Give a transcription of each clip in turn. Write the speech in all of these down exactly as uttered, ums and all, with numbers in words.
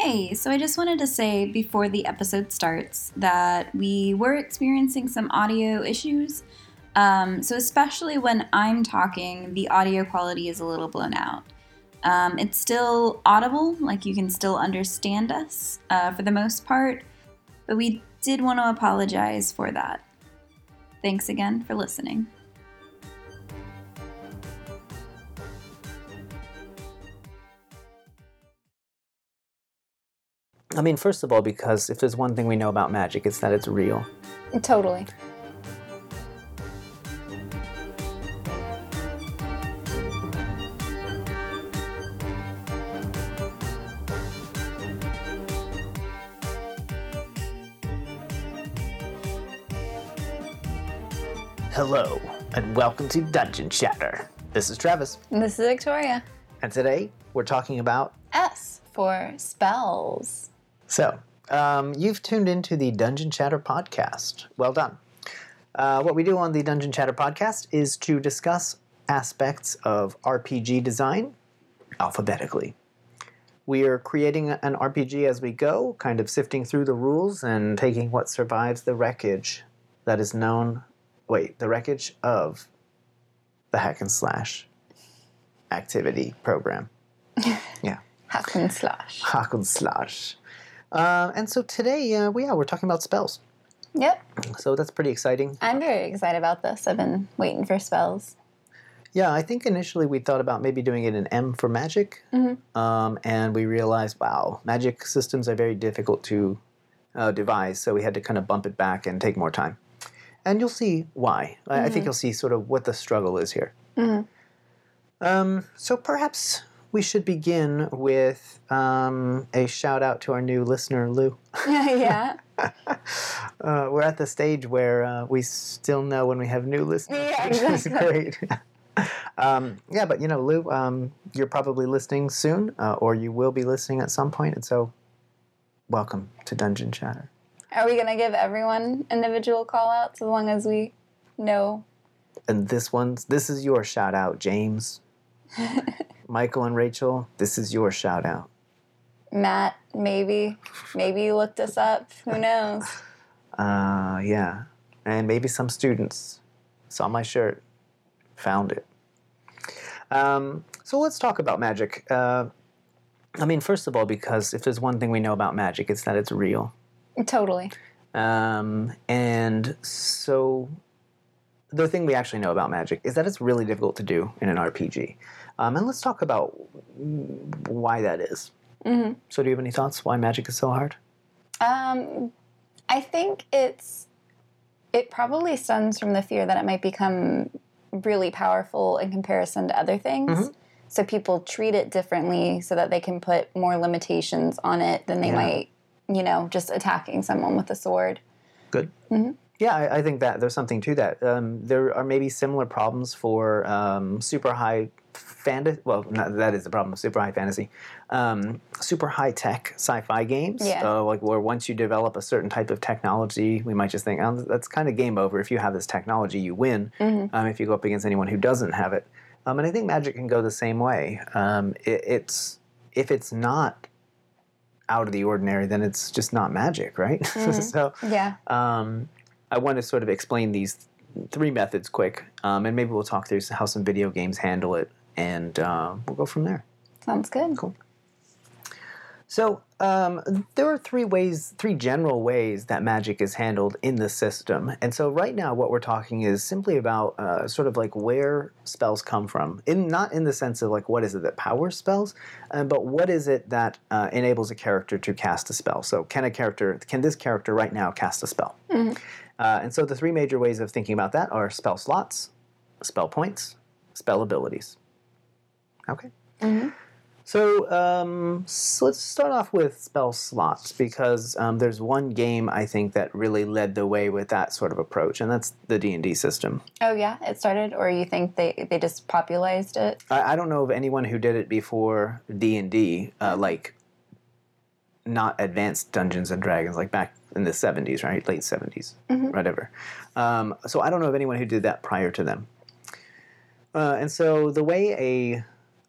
Hey, so I just wanted to say before the episode starts that we were experiencing some audio issues. Um, so especially when I'm talking, the audio quality is a little blown out. Um, it's still audible, like you can still understand us uh, for the most part, but we did want to apologize for that. Thanks again for listening. I mean, first of all, because if there's one thing we know about magic, it's that it's real. Totally. Hello, and welcome to Dungeon Chatter. This is Travis. And this is Victoria. And today, we're talking about... S for spells. So, um, you've tuned into the Dungeon Chatter podcast. Well done. Uh, what we do on the Dungeon Chatter podcast is to discuss aspects of R P G design alphabetically. We are creating an R P G as we go, kind of sifting through the rules and taking what survives the wreckage that is known... Wait, the wreckage of the Hack and Slash activity program. Yeah. Hack and Slash. Hack and Slash. Uh, and so today, uh, we, yeah, we're talking about spells. Yep. So that's pretty exciting. I'm very excited about this. I've been waiting for spells. Yeah, I think initially we thought about maybe doing it in M for magic. Mm-hmm. Um, and we realized, wow, magic systems are very difficult to uh, devise, so we had to kind of bump it back and take more time. And you'll see why. Mm-hmm. I think you'll see sort of what the struggle is here. Mm-hmm. Um, so perhaps... We should begin with um, a shout-out to our new listener, Lou. Yeah. uh, we're at the stage where uh, we still know when we have new listeners, yeah, which exactly. is great. um, yeah, but, you know, Lou, um, you're probably listening soon, uh, or you will be listening at some point, and so welcome to Dungeon Chatter. Are we going to give everyone individual call-outs as long as we know? And this one's, this is your shout-out, James. Michael and Rachel, this is your shout out. Matt, maybe. Maybe you looked us up. Who knows? uh, yeah. And maybe some students saw my shirt, found it. Um, so let's talk about magic. Uh, I mean, first of all, because if there's one thing we know about magic, it's that it's real. Totally. Um, and so... The thing we actually know about magic is that it's really difficult to do in an R P G. Um, and let's talk about why that is. Mm-hmm. So do you have any thoughts why magic is so hard? Um, I think it's it probably stems from the fear that it might become really powerful in comparison to other things. Mm-hmm. So people treat it differently so that they can put more limitations on it than they yeah. might, you know, just attacking someone with a sword. Good. Mm-hmm. Yeah, I, I think that there's something to that. Um, there are maybe similar problems for um, super high fantasy. Well, not, that is the problem of super high fantasy. Um, super high tech sci-fi games. Yeah. Uh, like where once you develop a certain type of technology, we might just think, oh, that's kind of game over. If you have this technology, you win. Mm-hmm. Um, if you go up against anyone who doesn't have it. Um, and I think magic can go the same way. Um, it, it's if it's not out of the ordinary, then it's just not magic, right? Mm-hmm. so yeah. Um, I want to sort of explain these three methods quick, um, and maybe we'll talk through how some video games handle it, and uh, we'll go from there. Sounds good. Cool. So um, there are three ways, three general ways that magic is handled in the system. And so right now what we're talking is simply about uh, sort of like where spells come from. In, not in the sense of like what is it that powers spells, uh, but what is it that uh, enables a character to cast a spell. So can a character, can this character right now cast a spell? Mm-hmm. Uh, and so the three major ways of thinking about that are spell slots, spell points, spell abilities. Okay. Mm-hmm. So, um, so let's start off with spell slots because um, there's one game I think that really led the way with that sort of approach, and that's the D and D system. Oh, yeah? It started? Or you think they, they just popularized it? I, I don't know of anyone who did it before D and D, uh, like not Advanced Dungeons and Dragons, like back in the seventies, right? Late seventies, mm-hmm. whatever. Um, so I don't know of anyone who did that prior to them. Uh, and so the way a...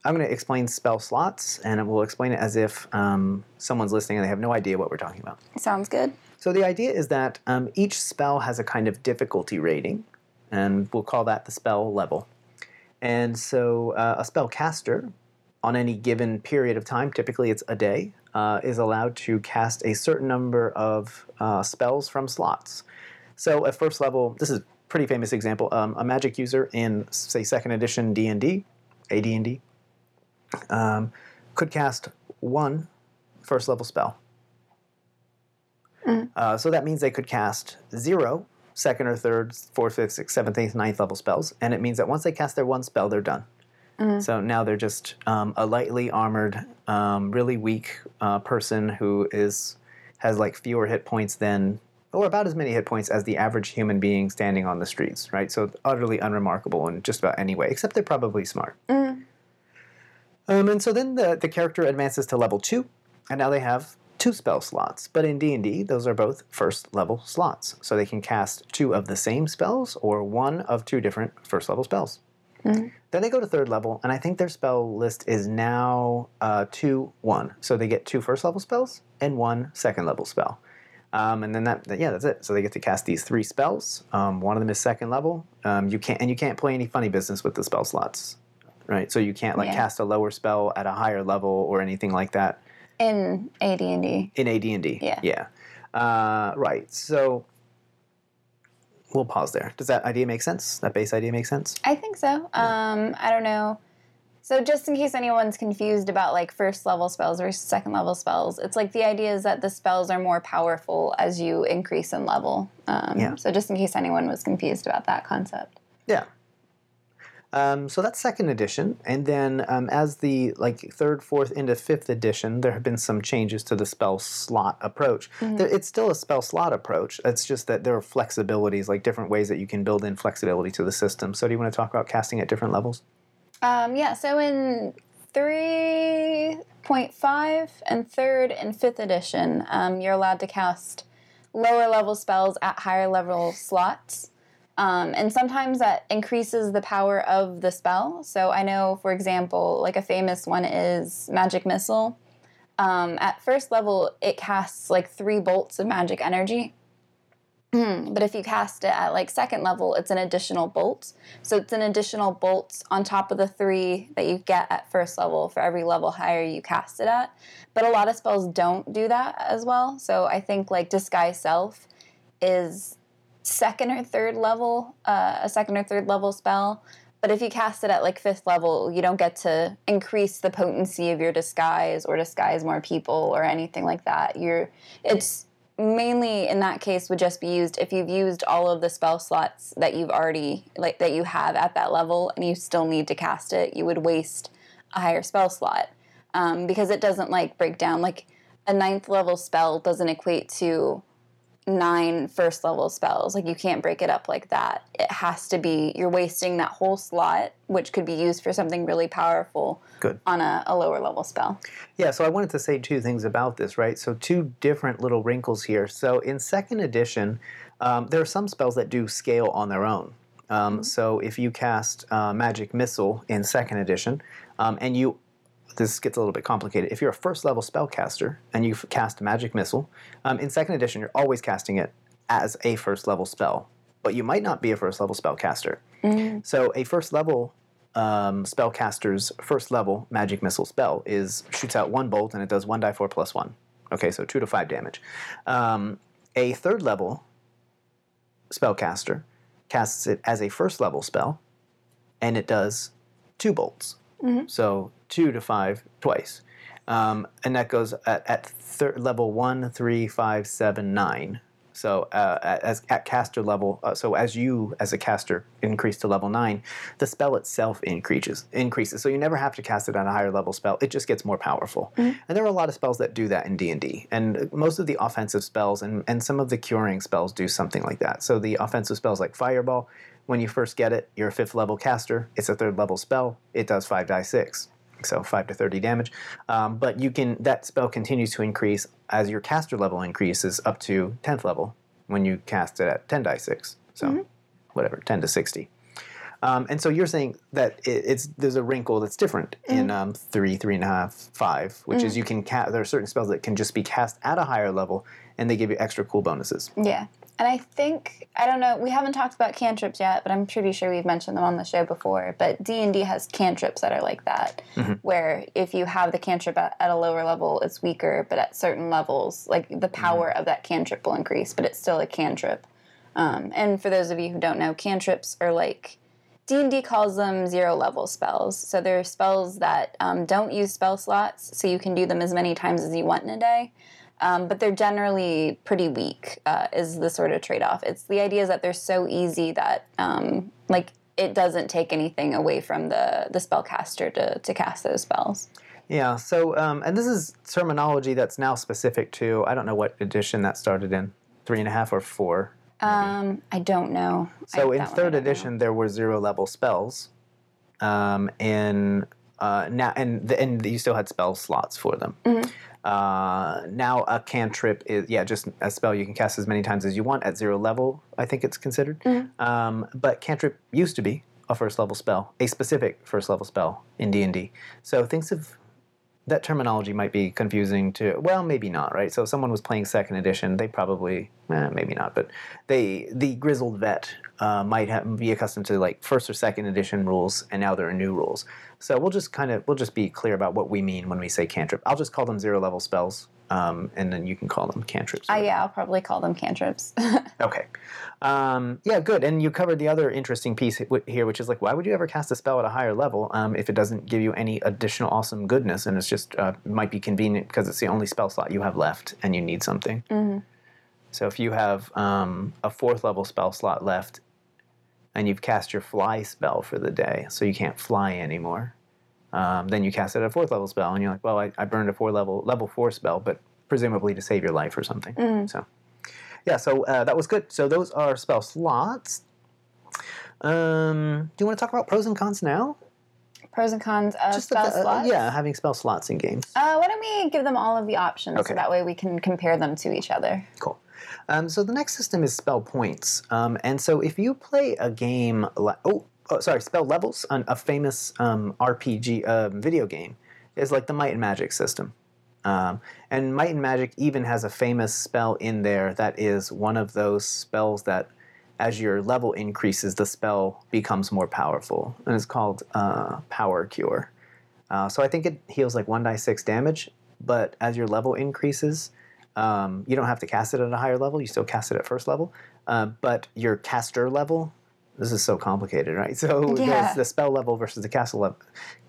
I'm going to explain spell slots, and we'll explain it as if um, someone's listening and they have no idea what we're talking about. Sounds good. So the idea is that um, each spell has a kind of difficulty rating, and we'll call that the spell level. And so uh, a spell caster, on any given period of time, typically it's a day, uh, is allowed to cast a certain number of uh, spells from slots. So at first level, this is a pretty famous example, um, a magic user in, say, second edition D and D, A D and D, um, could cast one first level spell. Mm. Uh, so that means they could cast zero second or third, fourth, fifth, sixth, seventh, eighth, ninth level spells, and it means that once they cast their one spell, they're done. Mm. So now they're just um, a lightly armored, um, really weak uh, person who is has like fewer hit points than, or about as many hit points as the average human being standing on the streets, right? So utterly unremarkable in just about any way, except they're probably smart. Mm. Um, and so then the, the character advances to level two, and now they have two spell slots. But in D and D, those are both first level slots. So they can cast two of the same spells or one of two different first level spells. Mm-hmm. Then they go to third level, and I think their spell list is now uh, two, one. So they get two first level spells and one second level spell. Um, and then that, yeah, that's it. So they get to cast these three spells. Um, one of them is second level. Um, you can't, and you can't play any funny business with the spell slots, right? So you can't like yeah. cast a lower spell at a higher level or anything like that. In A D and D. In A D and D. Yeah. Yeah. Uh, right. So we'll pause there. Does that idea make sense? That base idea make sense? I think so. Yeah. Um, I don't know. So just in case anyone's confused about like first level spells versus second level spells, it's like the idea is that the spells are more powerful as you increase in level. Um, yeah. So just in case anyone was confused about that concept. Yeah. Um, so that's second edition, and then um, as the like third, fourth, into fifth edition, there have been some changes to the spell slot approach. Mm-hmm. There, it's still a spell slot approach. It's just that there are flexibilities, like different ways that you can build in flexibility to the system. So do you want to talk about casting at different levels? Um, yeah, so in three point five and third and fifth edition, um, you're allowed to cast lower level spells at higher level slots. Um, and sometimes that increases the power of the spell. So I know, for example, like a famous one is Magic Missile. Um, at first level, it casts like three bolts of magic energy. But if you cast it at like second level, it's an additional bolt. So it's an additional bolt on top of the three that you get at first level for every level higher you cast it at. But a lot of spells don't do that as well. So I think like Disguise Self is second or third level, uh, a second or third level spell. But if you cast it at like fifth level, you don't get to increase the potency of your disguise or disguise more people or anything like that. You're, it's mainly in that case would just be used if you've used all of the spell slots that you've already, like that you have at that level and you still need to cast it, you would waste a higher spell slot. Um, because it doesn't like break down, like a ninth level spell doesn't equate to nine first level spells. Like you can't break it up like that. It has to be, you're wasting that whole slot, which could be used for something really powerful. Good. On a, a lower level spell. Yeah, so I wanted to say two things about this, right? So two different little wrinkles here. So in second edition, um, there are some spells that do scale on their own. Um, mm-hmm. So if you cast uh, Magic Missile in second edition, um, and you this gets a little bit complicated. If you're a first-level spellcaster and you cast Magic Missile, um, in second edition you're always casting it as a first-level spell, but you might not be a first-level spellcaster. Mm. So a first-level um, spellcaster's first-level Magic Missile spell is shoots out one bolt and it does one die four plus one. Okay, so two to five damage. Um, a third-level spellcaster casts it as a first-level spell, and it does two bolts. Mm-hmm. So two to five twice. Um, and that goes at, at thir- level one, three, five, seven, nine. So uh, as, at caster level, uh, so as you, as a caster, increase to level nine, the spell itself increases. increases. So you never have to cast it on a higher level spell. It just gets more powerful. Mm-hmm. And there are a lot of spells that do that in D and D. And most of the offensive spells and, and some of the curing spells do something like that. So the offensive spells like Fireball, when you first get it, you're a fifth level caster. It's a third level spell. It does five die six, so five to thirty damage. Um, but you can that spell continues to increase as your caster level increases up to tenth level when you cast it at ten die six. So mm-hmm. whatever, ten to sixty. Um, and so you're saying that it, it's there's a wrinkle that's different mm. in um, three, three and a half, five, which mm. is you can cast. There are certain spells that can just be cast at a higher level, and they give you extra cool bonuses. Yeah, and I think I don't know. We haven't talked about cantrips yet, but I'm pretty sure we've mentioned them on the show before. But D and D has cantrips that are like that, mm-hmm. where if you have the cantrip at, at a lower level, it's weaker, but at certain levels, like the power mm. of that cantrip will increase, but it's still a cantrip. Um, and for those of you who don't know, cantrips are like D and D calls them zero-level spells. So they're spells that um, don't use spell slots, so you can do them as many times as you want in a day. Um, but they're generally pretty weak uh, is the sort of trade-off. It's the idea is that they're so easy that um, like it doesn't take anything away from the, the spellcaster to, to cast those spells. Yeah, so um, and this is terminology that's now specific to, I don't know what edition that started in, three and a half or four. Maybe. Um, I don't know. So I, in third edition, know. there were zero-level spells, um, in uh, now and the, and you still had spell slots for them. Mm-hmm. Uh, now a cantrip is yeah, just a spell you can cast as many times as you want at zero level. I think it's considered. Mm-hmm. Um, but cantrip used to be a first-level spell, a specific first-level spell in D and D. So things have. That terminology might be confusing to, well, maybe not, right? So if someone was playing second edition, they probably, eh, maybe not, but they, the grizzled vet uh, might have, be accustomed to like first or second edition rules, and now there are new rules. So we'll just kind of, we'll just be clear about what we mean when we say cantrip. I'll just call them zero-level spells, um, and then you can call them cantrips. Uh, yeah, I'll probably call them cantrips. Okay. Um, yeah, good. And you covered the other interesting piece here, which is like, why would you ever cast a spell at a higher level um, if it doesn't give you any additional awesome goodness, and it's just uh, might be convenient because it's the only spell slot you have left, and you need something. Mm-hmm. So if you have um, a fourth-level spell slot left, and you've cast your fly spell for the day, so you can't fly anymore. Um, then you cast it at a fourth level spell, and you're like, well, I, I burned a four level level four spell, but presumably to save your life or something. Mm-hmm. So, yeah, so uh, that was good. So those are spell slots. Um, do you want to talk about pros and cons now? Pros and cons of Just spell the, uh, slots? Yeah, having spell slots in games. Uh, why don't we give them all of the options, okay. So that way we can compare them to each other. Cool. Um, so the next system is spell points. Um, and so if you play a game like... Oh, oh sorry, spell levels, an, a famous um, R P G uh, video game, is like the Might and Magic system. Um, and Might and Magic even has a famous spell in there that is one of those spells that, as your level increases, the spell becomes more powerful. And it's called uh, Power Cure. Uh, so I think it heals like one d six damage, but as your level increases... Um, you don't have to cast it at a higher level. You still cast it at first level. Uh, but your caster level, this is so complicated, right? So yeah. the spell level versus the caster level.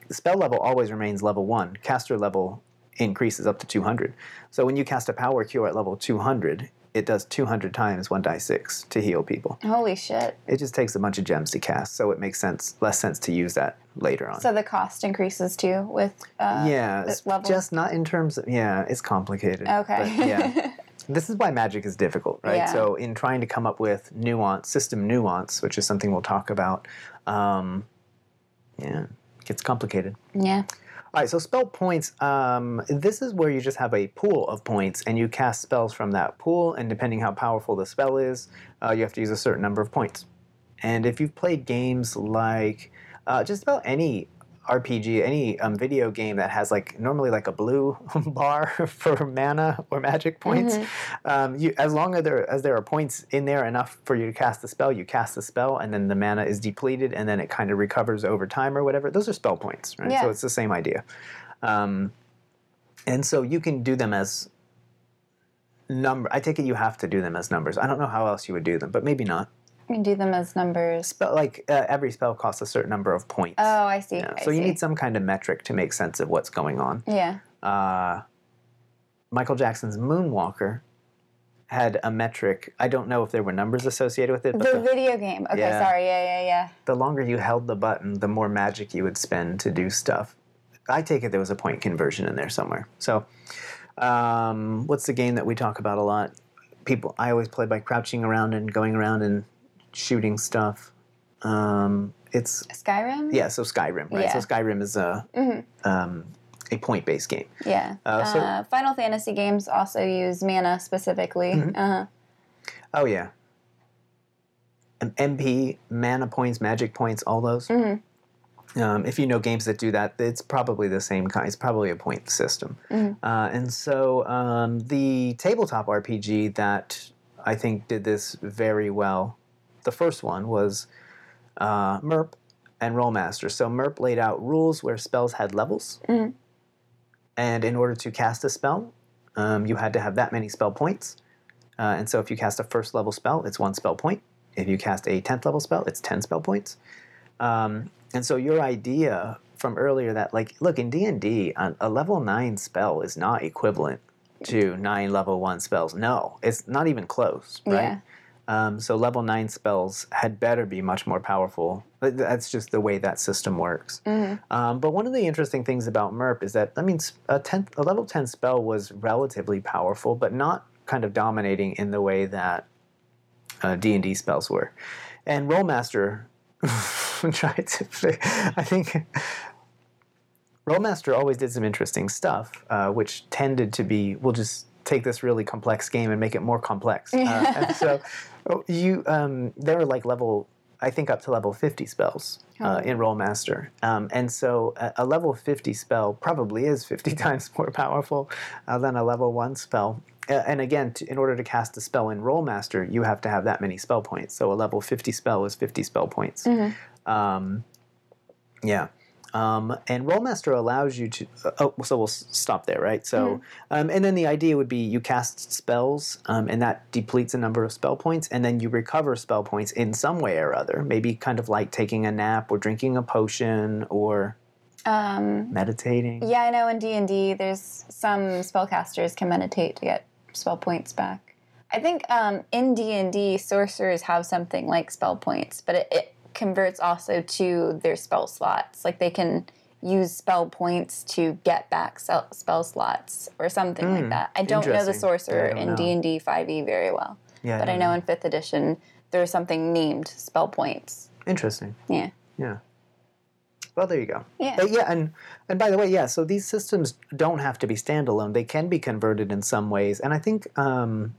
The spell level always remains level one. Caster level increases up to two hundred. So when you cast a power cure at level two hundred, it does two hundred times one d six to heal people. Holy shit. It just takes a bunch of gems to cast, so it makes sense less sense to use that later on. So the cost increases too with uh, yeah, it's level? Just not in terms of... Yeah, it's complicated. Okay. But yeah. This is why magic is difficult, right? Yeah. So in trying to come up with nuance, system nuance, which is something we'll talk about, um, yeah, it gets complicated. Yeah. All right, so spell points, um, this is where you just have a pool of points, and you cast spells from that pool, and depending how powerful the spell is, uh, you have to use a certain number of points. And if you've played games like uh, just about any R P G, any um, video game that has like normally like a blue bar for mana or magic points, mm-hmm. um, you, as long as there, as there are points in there enough for you to cast the spell, you cast the spell, and then the mana is depleted, and then it kind of recovers over time or whatever. Those are spell points, right? Yeah. So it's the same idea. Um, and so you can do them as number. I take it you have to do them as numbers. I don't know how else you would do them, but maybe not. You can do them as numbers. Spell, like uh, every spell costs a certain number of points. Oh, I see. Yeah. I so you see. Need some kind of metric to make sense of what's going on. Yeah. Uh, Michael Jackson's Moonwalker had a metric. I don't know if there were numbers associated with it. But the, the video game. Okay, yeah, sorry. Yeah, yeah, yeah. The longer you held the button, the more magic you would spend to do stuff. I take it there was a point conversion in there somewhere. So um, what's the game that we talk about a lot? People, I always play by crouching around and going around and... shooting stuff. Um, it's Skyrim? Yeah, so Skyrim, right? Yeah. So Skyrim is a mm-hmm. um, a point-based game. Yeah. Uh, so uh, Final Fantasy games also use mana specifically. Mm-hmm. Uh-huh. Oh, yeah. M P, mana points, magic points, all those. Mm-hmm. Um, if you know games that do that, it's probably the same kind. It's probably a point system. Mm-hmm. Uh, and so um, the tabletop R P G that I think did this very well, the first one was uh, MERP and Rolemaster. So MERP laid out rules where spells had levels. Mm-hmm. And in order to cast a spell, um, you had to have that many spell points. Uh, and so if you cast a first level spell, it's one spell point. If you cast a tenth level spell, it's ten spell points. Um, and so your idea from earlier that, like, look, in D and D, a level nine spell is not equivalent to nine level one spells. No, it's not even close, right? Yeah. Um, so level nine spells had better be much more powerful. That's just the way that system works. Mm-hmm. Um, but one of the interesting things about MERP is that, I mean, a, tenth, a level ten spell was relatively powerful, but not kind of dominating in the way that Uh, D and D spells were. And Rolemaster tried to I think Rolemaster always did some interesting stuff, uh, which tended to be, we'll just take this really complex game and make it more complex. Uh, and so you, um, there were like level, I think up to level fifty spells uh, in Rolemaster. Um, and so a, a level fifty spell probably is fifty times more powerful uh, than a level one spell. And again, to, in order to cast a spell in Rolemaster, you have to have that many spell points. So a level fifty spell is fifty spell points. Mm-hmm. Um, yeah. Um, and Rolemaster allows you to... Uh, oh, so we'll s- stop there, right? So, mm-hmm. um, and then the idea would be you cast spells, um, and that depletes a number of spell points, and then you recover spell points in some way or other, maybe kind of like taking a nap or drinking a potion or... Um, meditating. Yeah, I know in D and D, there's some spellcasters can meditate to get spell points back. I think um, in D and D, sorcerers have something like spell points, but it, it converts also to their spell slots. Like they can use spell points to get back spell slots or something mm, like that. I don't know the sorcerer in know. D and D five e very well, yeah, but I, I know, know in fifth edition there's something named spell points. Interesting. Yeah. Yeah. Well, there you go. Yeah. But yeah, and, and by the way, yeah, so these systems don't have to be standalone. They can be converted in some ways. And I think um,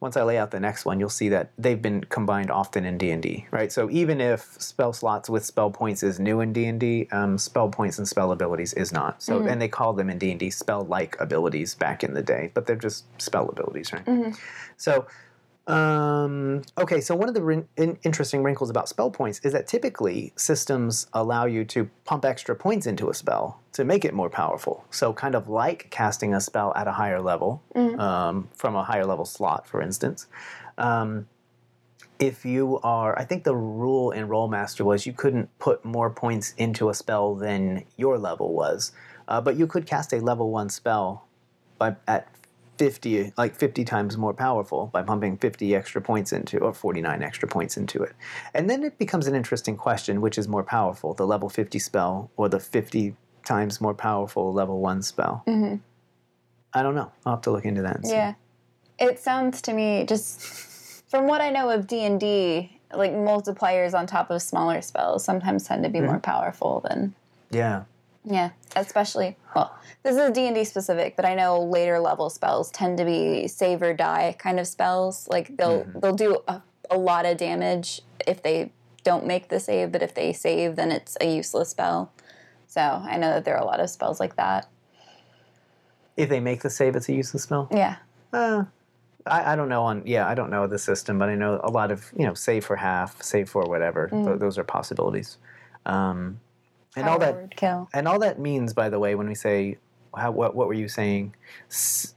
once I lay out the next one, you'll see that they've been combined often in D and D, right? So even if spell slots with spell points is new in D and D, um, spell points and spell abilities is not. So mm-hmm. And they call them in D and D spell-like abilities back in the day, but they're just spell abilities, right? Mm-hmm. So... Um, okay, so one of the rin- in- interesting wrinkles about spell points is that typically systems allow you to pump extra points into a spell to make it more powerful. So kind of like casting a spell at a higher level, mm-hmm. um, from a higher level slot, for instance. Um, if you are, I think the rule in Rolemaster was you couldn't put more points into a spell than your level was, uh, but you could cast a level one spell by at fifty, like fifty times more powerful by pumping fifty extra points into, or forty-nine extra points into it. And then it becomes an interesting question, which is more powerful, the level fifty spell or the fifty times more powerful level one spell? Mm-hmm. I don't know. I'll have to look into that and see. Yeah. It sounds to me, just from what I know of D and D, like multipliers on top of smaller spells sometimes tend to be mm-hmm. more powerful than... Yeah. Yeah, especially, well, this is D and D specific, but I know later level spells tend to be save or die kind of spells. Like, they'll mm-hmm. they'll do a, a lot of damage if they don't make the save, but if they save, then it's a useless spell. So I know that there are a lot of spells like that. If they make the save, it's a useless spell? Yeah. Uh, I, I don't know on, yeah, I don't know the system, but I know a lot of, you know, save for half, save for whatever. Mm-hmm. Th- those are possibilities. Um And all that, kill. and all that means, by the way, when we say, how, what, what were you saying? S-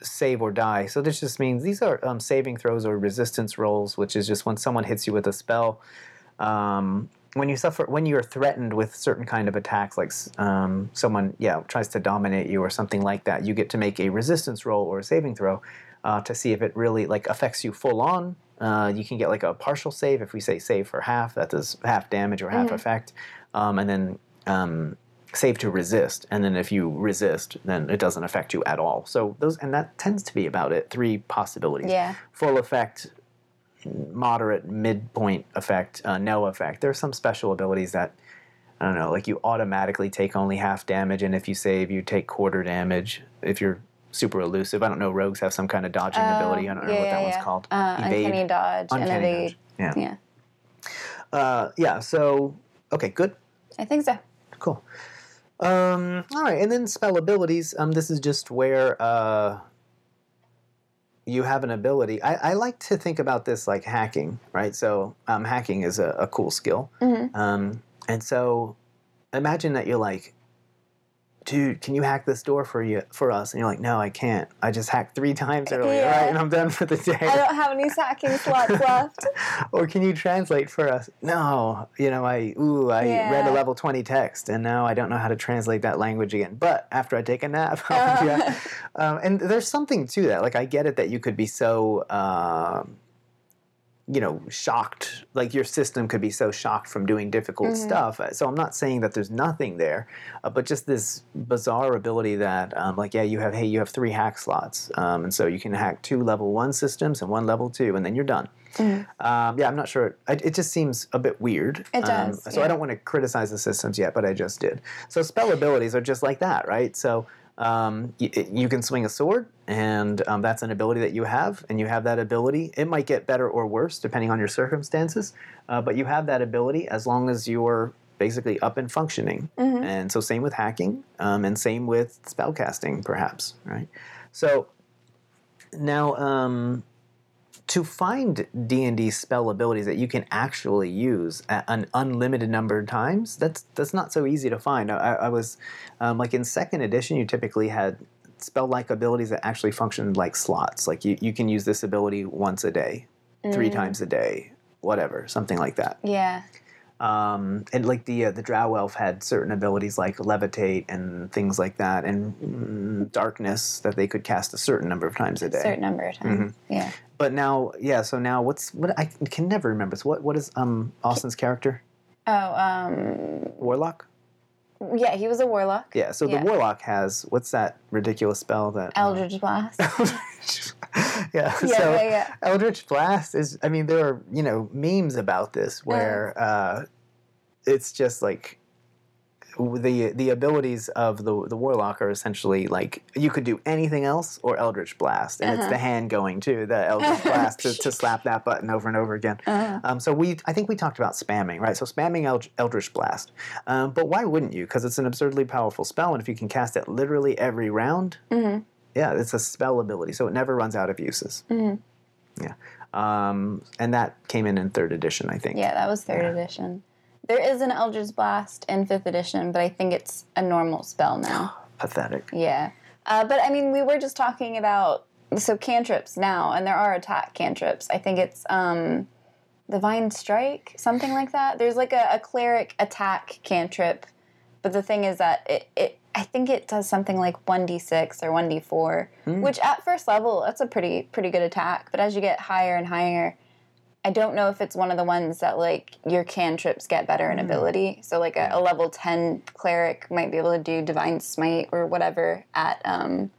save or die. So this just means these are um, saving throws or resistance rolls, which is just when someone hits you with a spell. Um, when you suffer, when you are threatened with certain kind of attacks, like um, someone, yeah, tries to dominate you or something like that, you get to make a resistance roll or a saving throw uh, to see if it really like affects you full on. Uh, you can get like a partial save if we say save for half. That does half damage or half mm-hmm. effect. Um, and then um, save to resist, and then if you resist, then it doesn't affect you at all. So those, and that tends to be about it. Three possibilities: yeah. full effect, moderate, midpoint effect, uh, no effect. There are some special abilities that I don't know, like you automatically take only half damage, and if you save, you take quarter damage. If you're super elusive. I don't know, rogues have some kind of dodging uh, ability. I don't yeah, know what that yeah. one's called. Uh, Uncanny Dodge. Uncanny and evade. Dodge. Yeah. Yeah. Uh, yeah, so, okay, good? I think so. Cool. Um, all right, and then spell abilities. Um, this is just where uh, you have an ability. I, I like to think about this like hacking, right? So um, hacking is a, a cool skill. Mm-hmm. Um, and so imagine that you're like, dude, can you hack this door for you for us? And you're like, no, I can't. I just hacked three times earlier, yeah. all right, and I'm done for the day. I don't have any hacking slots left. Or can you translate for us? No, you know, I ooh, I yeah. read a level twenty text, and now I don't know how to translate that language again. But after I take a nap, I'll uh. do that. Um, and there's something to that. Like, I get it that you could be so, um, you know, shocked. Like, your system could be so shocked from doing difficult mm-hmm. stuff. So I'm not saying that there's nothing there, uh, but just this bizarre ability that, um, like, yeah, you have, hey, you have three hack slots. Um, and so you can hack two level one systems and one level two, and then you're done. Mm-hmm. Um, yeah, I'm not sure. I, it just seems a bit weird. It does. Um, so yeah. I don't want to criticize the systems yet, but I just did. So spell abilities are just like that, right? So um, you, you can swing a sword, and um, that's an ability that you have, and you have that ability. It might get better or worse depending on your circumstances, uh, but you have that ability as long as you're basically up and functioning. Mm-hmm. And so same with hacking, um, and same with spellcasting, perhaps, right? So now... Um, to find D and D spell abilities that you can actually use an unlimited number of times, that's that's not so easy to find. I, I was, um, like in second edition, you typically had spell-like abilities that actually functioned like slots. Like you, you can use this ability once a day, mm. three times a day, whatever, something like that. Yeah. Um, and like the uh, the Drow Elf had certain abilities like levitate and things like that, and mm, darkness that they could cast a certain number of times a day. A certain number of times, mm-hmm. yeah. But now, yeah. So now, what's what I can never remember. So what what is um Austin's character? Oh, um, warlock. Yeah, he was a warlock. Yeah. So yeah. the warlock has what's that ridiculous spell that Eldritch Blast. Yeah, yeah, so yeah, yeah. Eldritch Blast is, I mean, there are, you know, memes about this where yeah. uh, it's just like the the abilities of the the warlock are essentially like you could do anything else or Eldritch Blast, and uh-huh. it's the hand going to the Eldritch Blast to, to slap that button over and over again. Uh-huh. Um, so we, I think we talked about spamming, right? So spamming Eld- Eldritch Blast, um, but why wouldn't you? Because it's an absurdly powerful spell, and if you can cast it literally every round. Mm-hmm. Yeah, it's a spell ability, so it never runs out of uses. Mm-hmm. Yeah, um, and that came in in third edition, I think. Yeah, that was third yeah. edition. There is an Eldritch Blast in fifth edition, but I think it's a normal spell now. Pathetic. Yeah, uh, but I mean, we were just talking about so cantrips now, and there are attack cantrips. I think it's um, Divine Strike, something like that. There's like a, a cleric attack cantrip, but the thing is that it. it I think it does something like one d six or one d four, mm. which at first level, that's a pretty pretty good attack. But as you get higher and higher, I don't know if it's one of the ones that, like, your cantrips get better in mm. ability. So, like, a, a level ten cleric might be able to do Divine Smite or whatever at, um,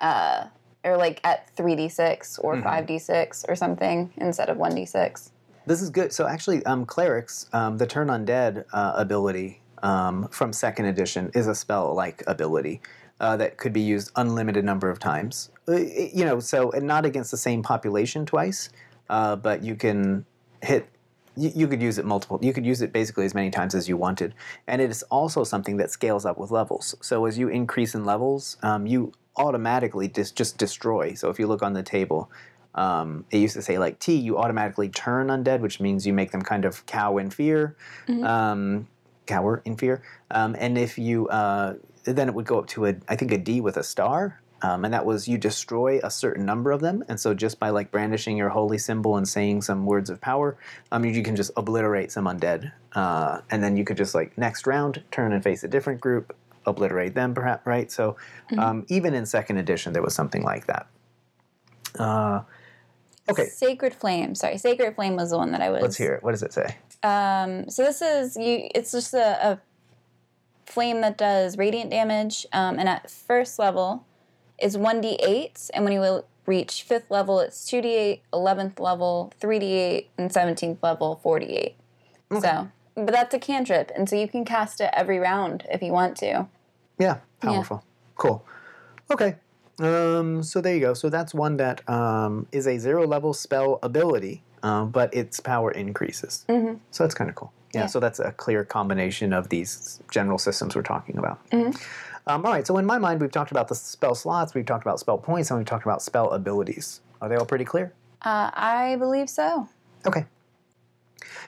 uh, or, like, at three d six or mm-hmm. five d six or something instead of one d six. This is good. So, actually, um, clerics, um, the Turn Undead uh, ability... Um, from second edition is a spell-like ability uh, that could be used unlimited number of times. You know, so and not against the same population twice, uh, but you can hit. You, you could use it multiple. You could use it basically as many times as you wanted, and it is also something that scales up with levels. So as you increase in levels, um, you automatically dis- just destroy. So if you look on the table. Um, it used to say, like, T, you automatically turn undead, which means you make them kind of cow in fear. Mm-hmm. Um, cower in fear, um, and if you uh, then it would go up to a I think a D with a star, um, and that was you destroy a certain number of them, and so just by like brandishing your holy symbol and saying some words of power, um, you, you can just obliterate some undead, uh, and then you could just like next round turn and face a different group, obliterate them perhaps, right? So um, mm-hmm. even in second edition there was something like that. Uh, okay. Sacred Flame. Sorry, Sacred Flame was the one that I was. Let's hear it. What does it say? Um, so this is you. It's just a, a flame that does radiant damage, um, and at first level, is one d eight, and when you will reach fifth level, it's two d eight, eleventh level, three d eight, and seventeenth level, four d eight. Okay. So, but that's a cantrip, and so you can cast it every round if you want to. Yeah, powerful. Yeah. Cool. Okay. Um, so there you go. So that's one that um, is a zero level spell ability, um, but its power increases. Mm-hmm. So that's kind of cool. Yeah, yeah, so that's a clear combination of these general systems we're talking about. Mm-hmm. Um, all right, so in my mind, we've talked about the spell slots, we've talked about spell points, and we've talked about spell abilities. Are they all pretty clear? Uh, I believe so. Okay.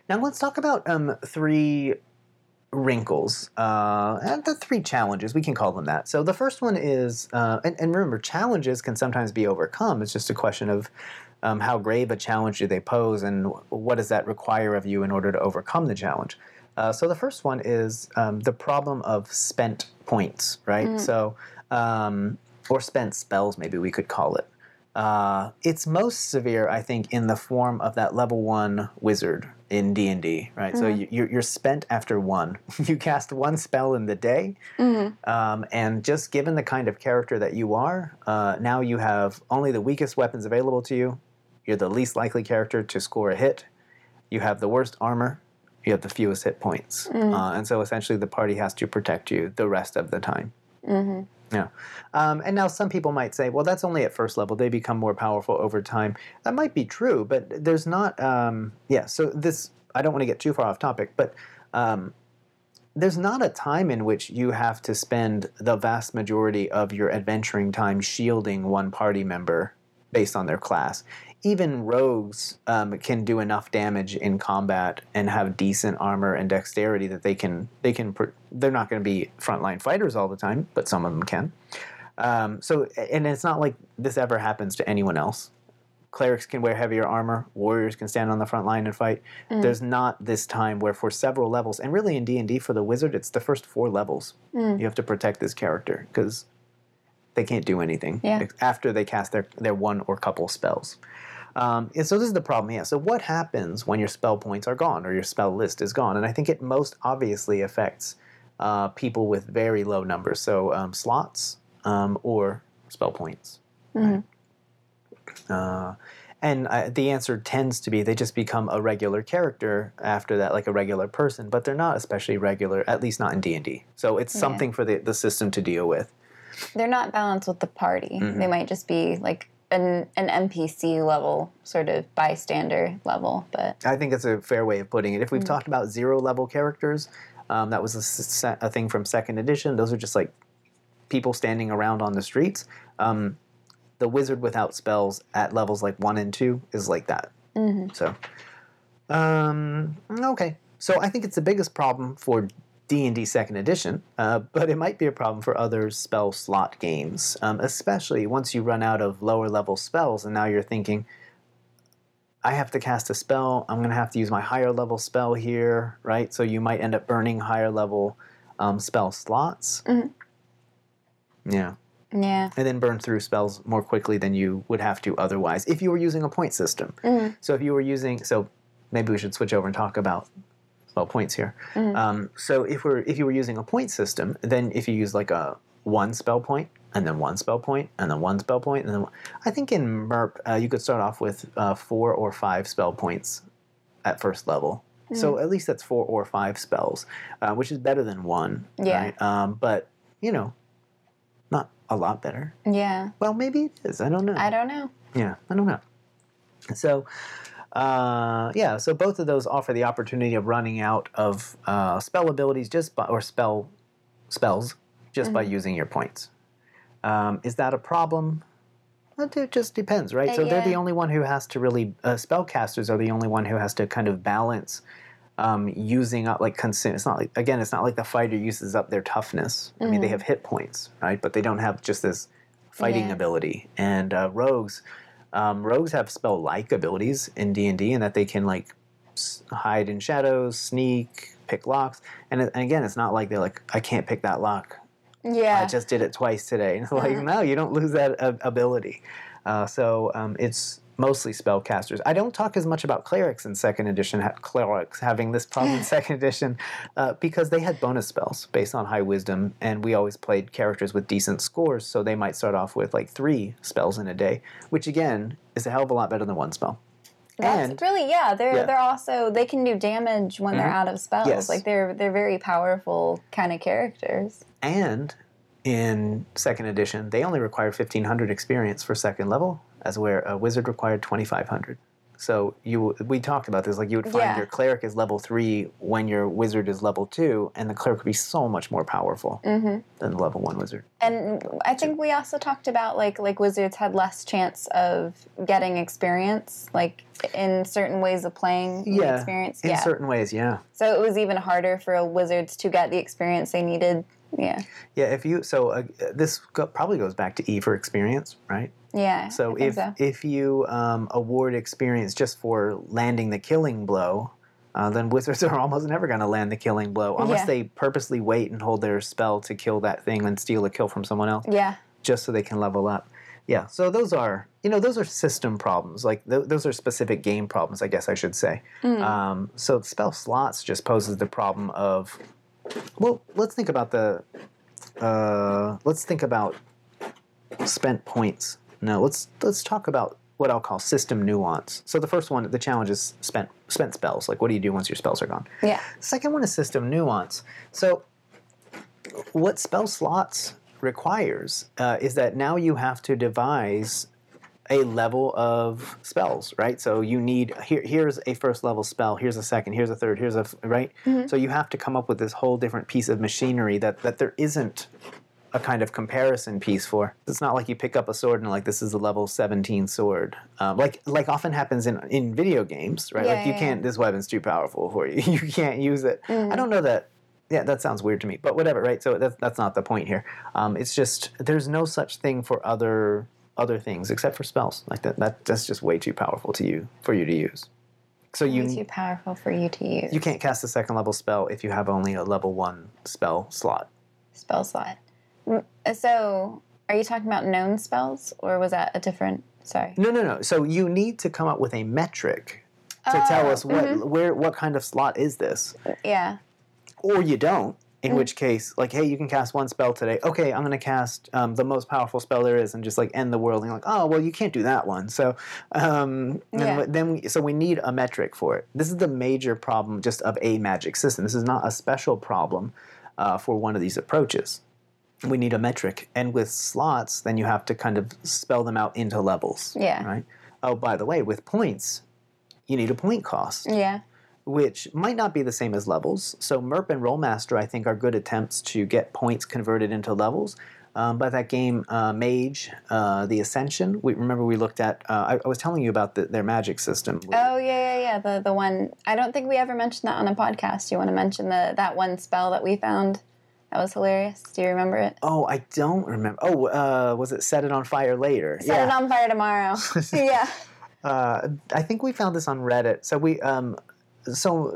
Now let's talk about um, three wrinkles, uh, and the three challenges. We can call them that. So the first one is, uh, and, and remember, challenges can sometimes be overcome. It's just a question of um, how grave a challenge do they pose, and what does that require of you in order to overcome the challenge. Uh, so the first one is um, the problem of spent points, right? Mm. So, um, or spent spells, maybe we could call it. Uh, it's most severe, I think, in the form of that level one wizard in D and D, right? Mm-hmm. So you, you're, you're spent after one. You cast one spell in the day, mm-hmm. um, and just given the kind of character that you are, uh, now you have only the weakest weapons available to you. You're the least likely character to score a hit. You have the worst armor. You have the fewest hit points. Mm-hmm. Uh, and so essentially the party has to protect you the rest of the time. Mm-hmm. Yeah. Um, and now some people might say, well, that's only at first level. They become more powerful over time. That might be true, but there's not... Um, yeah, so this... I don't want to get too far off topic, but um, there's not a time in which you have to spend the vast majority of your adventuring time shielding one party member based on their class. Even rogues um, can do enough damage in combat and have decent armor and dexterity that they can they can pr- they're not going to be frontline fighters all the time, but some of them can. Um, so and it's not like this ever happens to anyone else. Clerics can wear heavier armor. Warriors can stand on the front line and fight. Mm. There's not this time where for several levels, and really in D and D for the wizard, it's the first four levels. Mm. You have to protect this character because they can't do anything yeah. after they cast their, their one or couple spells. Um, and so this is the problem, yeah. So what happens when your spell points are gone or your spell list is gone? And I think it most obviously affects uh, people with very low numbers, so um, slots um, or spell points. Mm-hmm. Right? Uh, and I, the answer tends to be they just become a regular character after that, like a regular person, but they're not especially regular, at least not in D and D. So it's yeah. something for the, the system to deal with. They're not balanced with the party. Mm-hmm. They might just be like an an N P C level, sort of bystander level. But I think that's a fair way of putting it. If we've mm-hmm. talked about zero level characters, um, that was a, a thing from second edition. Those are just like people standing around on the streets. Um, the wizard without spells at levels like one and two is like that. Mm-hmm. So, um, okay. So I think it's the biggest problem for D and D second edition, uh, but it might be a problem for other spell slot games, um, especially once you run out of lower level spells and now you're thinking, I have to cast a spell, I'm going to have to use my higher level spell here, right? So you might end up burning higher level um, spell slots. Mm-hmm. Yeah. Yeah. And then burn through spells more quickly than you would have to otherwise if you were using a point system. Mm-hmm. So if you were using, so maybe we should switch over and talk about well, points here. Mm-hmm. Um, so if we're if you were using a point system, then if you use like a one spell point, and then one spell point, and then one spell point, and then one, I think in M E R P uh, you could start off with uh, four or five spell points at first level. Mm-hmm. So at least that's four or five spells, uh, which is better than one. Yeah. Right? Um, but you know, not a lot better. Yeah. Well, maybe it is. I don't know. I don't know. Yeah, I don't know. So. Uh, yeah, so both of those offer the opportunity of running out of uh, spell abilities just by, or spell spells just mm-hmm. by using your points. Um, is that a problem? It just depends, right? Uh, so yeah. they're the only one who has to really, uh, spellcasters are the only one who has to kind of balance um, using up, like, consume. It's not like, again, it's not like the fighter uses up their toughness. Mm-hmm. I mean, they have hit points, right? But they don't have just this fighting yeah. ability. And uh, rogues... Um, rogues have spell-like abilities in D and D in that they can, like, s- hide in shadows, sneak, pick locks. And, and again, it's not like they're like, I can't pick that lock. Yeah. I just did it twice today. And it's like, no, you don't lose that uh, ability. Uh, so um, it's mostly spellcasters. I don't talk as much about clerics in second edition, ha- clerics having this problem in second edition, uh, because they had bonus spells based on high wisdom, and we always played characters with decent scores, so they might start off with like three spells in a day, which again is a hell of a lot better than one spell. That's and, really, yeah, they're yeah. they're also, they can do damage when mm-hmm. they're out of spells. Yes. Like they're they're very powerful kind of characters. And in second edition, they only required fifteen hundred experience for second level, as where a wizard required twenty-five hundred. So you, we talked about this, like you would find yeah. your cleric is level three when your wizard is level two, and the cleric would be so much more powerful mm-hmm. than the level one wizard. And I think we also talked about like like wizards had less chance of getting experience, like in certain ways of playing yeah. experience. Yeah, in certain ways, yeah. So it was even harder for wizards to get the experience they needed. Yeah. Yeah. If you so uh, this go, probably goes back to E for experience, right? Yeah. So if so. if you um, award experience just for landing the killing blow, uh, then wizards are almost never going to land the killing blow unless yeah. they purposely wait and hold their spell to kill that thing and steal a kill from someone else. Yeah. Just so they can level up. Yeah. So those are you know those are system problems. Like th- those are specific game problems, I guess I should say. Mm. Um, so spell slots just poses the problem of. Well, let's think about the, uh, let's think about spent points. No, let's let's talk about what I'll call system nuance. So the first one, the challenge is spent spent spells. Like, what do you do once your spells are gone? Yeah. Second one is system nuance. So what spell slots requires uh, is that now you have to devise a level of spells, right? So you need, here. here's a first level spell, here's a second, here's a third, here's a, right? Mm-hmm. So you have to come up with this whole different piece of machinery that, that there isn't a kind of comparison piece for. It's not like you pick up a sword and like, this is a level seventeen sword. Um, like like often happens in, in video games, right? Yeah, like you yeah, can't, yeah. this weapon's too powerful for you. You can't use it. Mm-hmm. I don't know that. Yeah, that sounds weird to me, but whatever, right? So that's, that's not the point here. Um, it's just, there's no such thing for other... other things except for spells like that, that that's just way too powerful to you for you to use so you way too powerful for you to use you can't cast a second level spell if you have only a level one spell slot spell slot so are you talking about known spells or was that a different sorry no no no so you need to come up with a metric to uh, tell us what mm-hmm. where what kind of slot is this yeah or you don't in mm-hmm. which case, like, hey, you can cast one spell today. Okay, I'm going to cast um, the most powerful spell there is and just, like, end the world. And you're like, oh, well, you can't do that one. So um, yeah. and then we, so we need a metric for it. This is the major problem just of a magic system. This is not a special problem uh, for one of these approaches. We need a metric. And with slots, then you have to kind of spell them out into levels. Yeah. Right? Oh, by the way, with points, you need a point cost. Yeah. Which might not be the same as levels. So Merp and Rolemaster, I think, are good attempts to get points converted into levels. Um, but that game, uh, Mage, uh, the Ascension, we remember we looked at, uh, I, I was telling you about the, their magic system. Oh, yeah, yeah, yeah, the the one. I don't think we ever mentioned that on a podcast. You want to mention the that one spell that we found? That was hilarious. Do you remember it? Oh, I don't remember. Oh, uh, was it Set It on Fire Later? Set yeah. It on Fire Tomorrow. yeah. Uh, I think we found this on Reddit. So we... Um, So,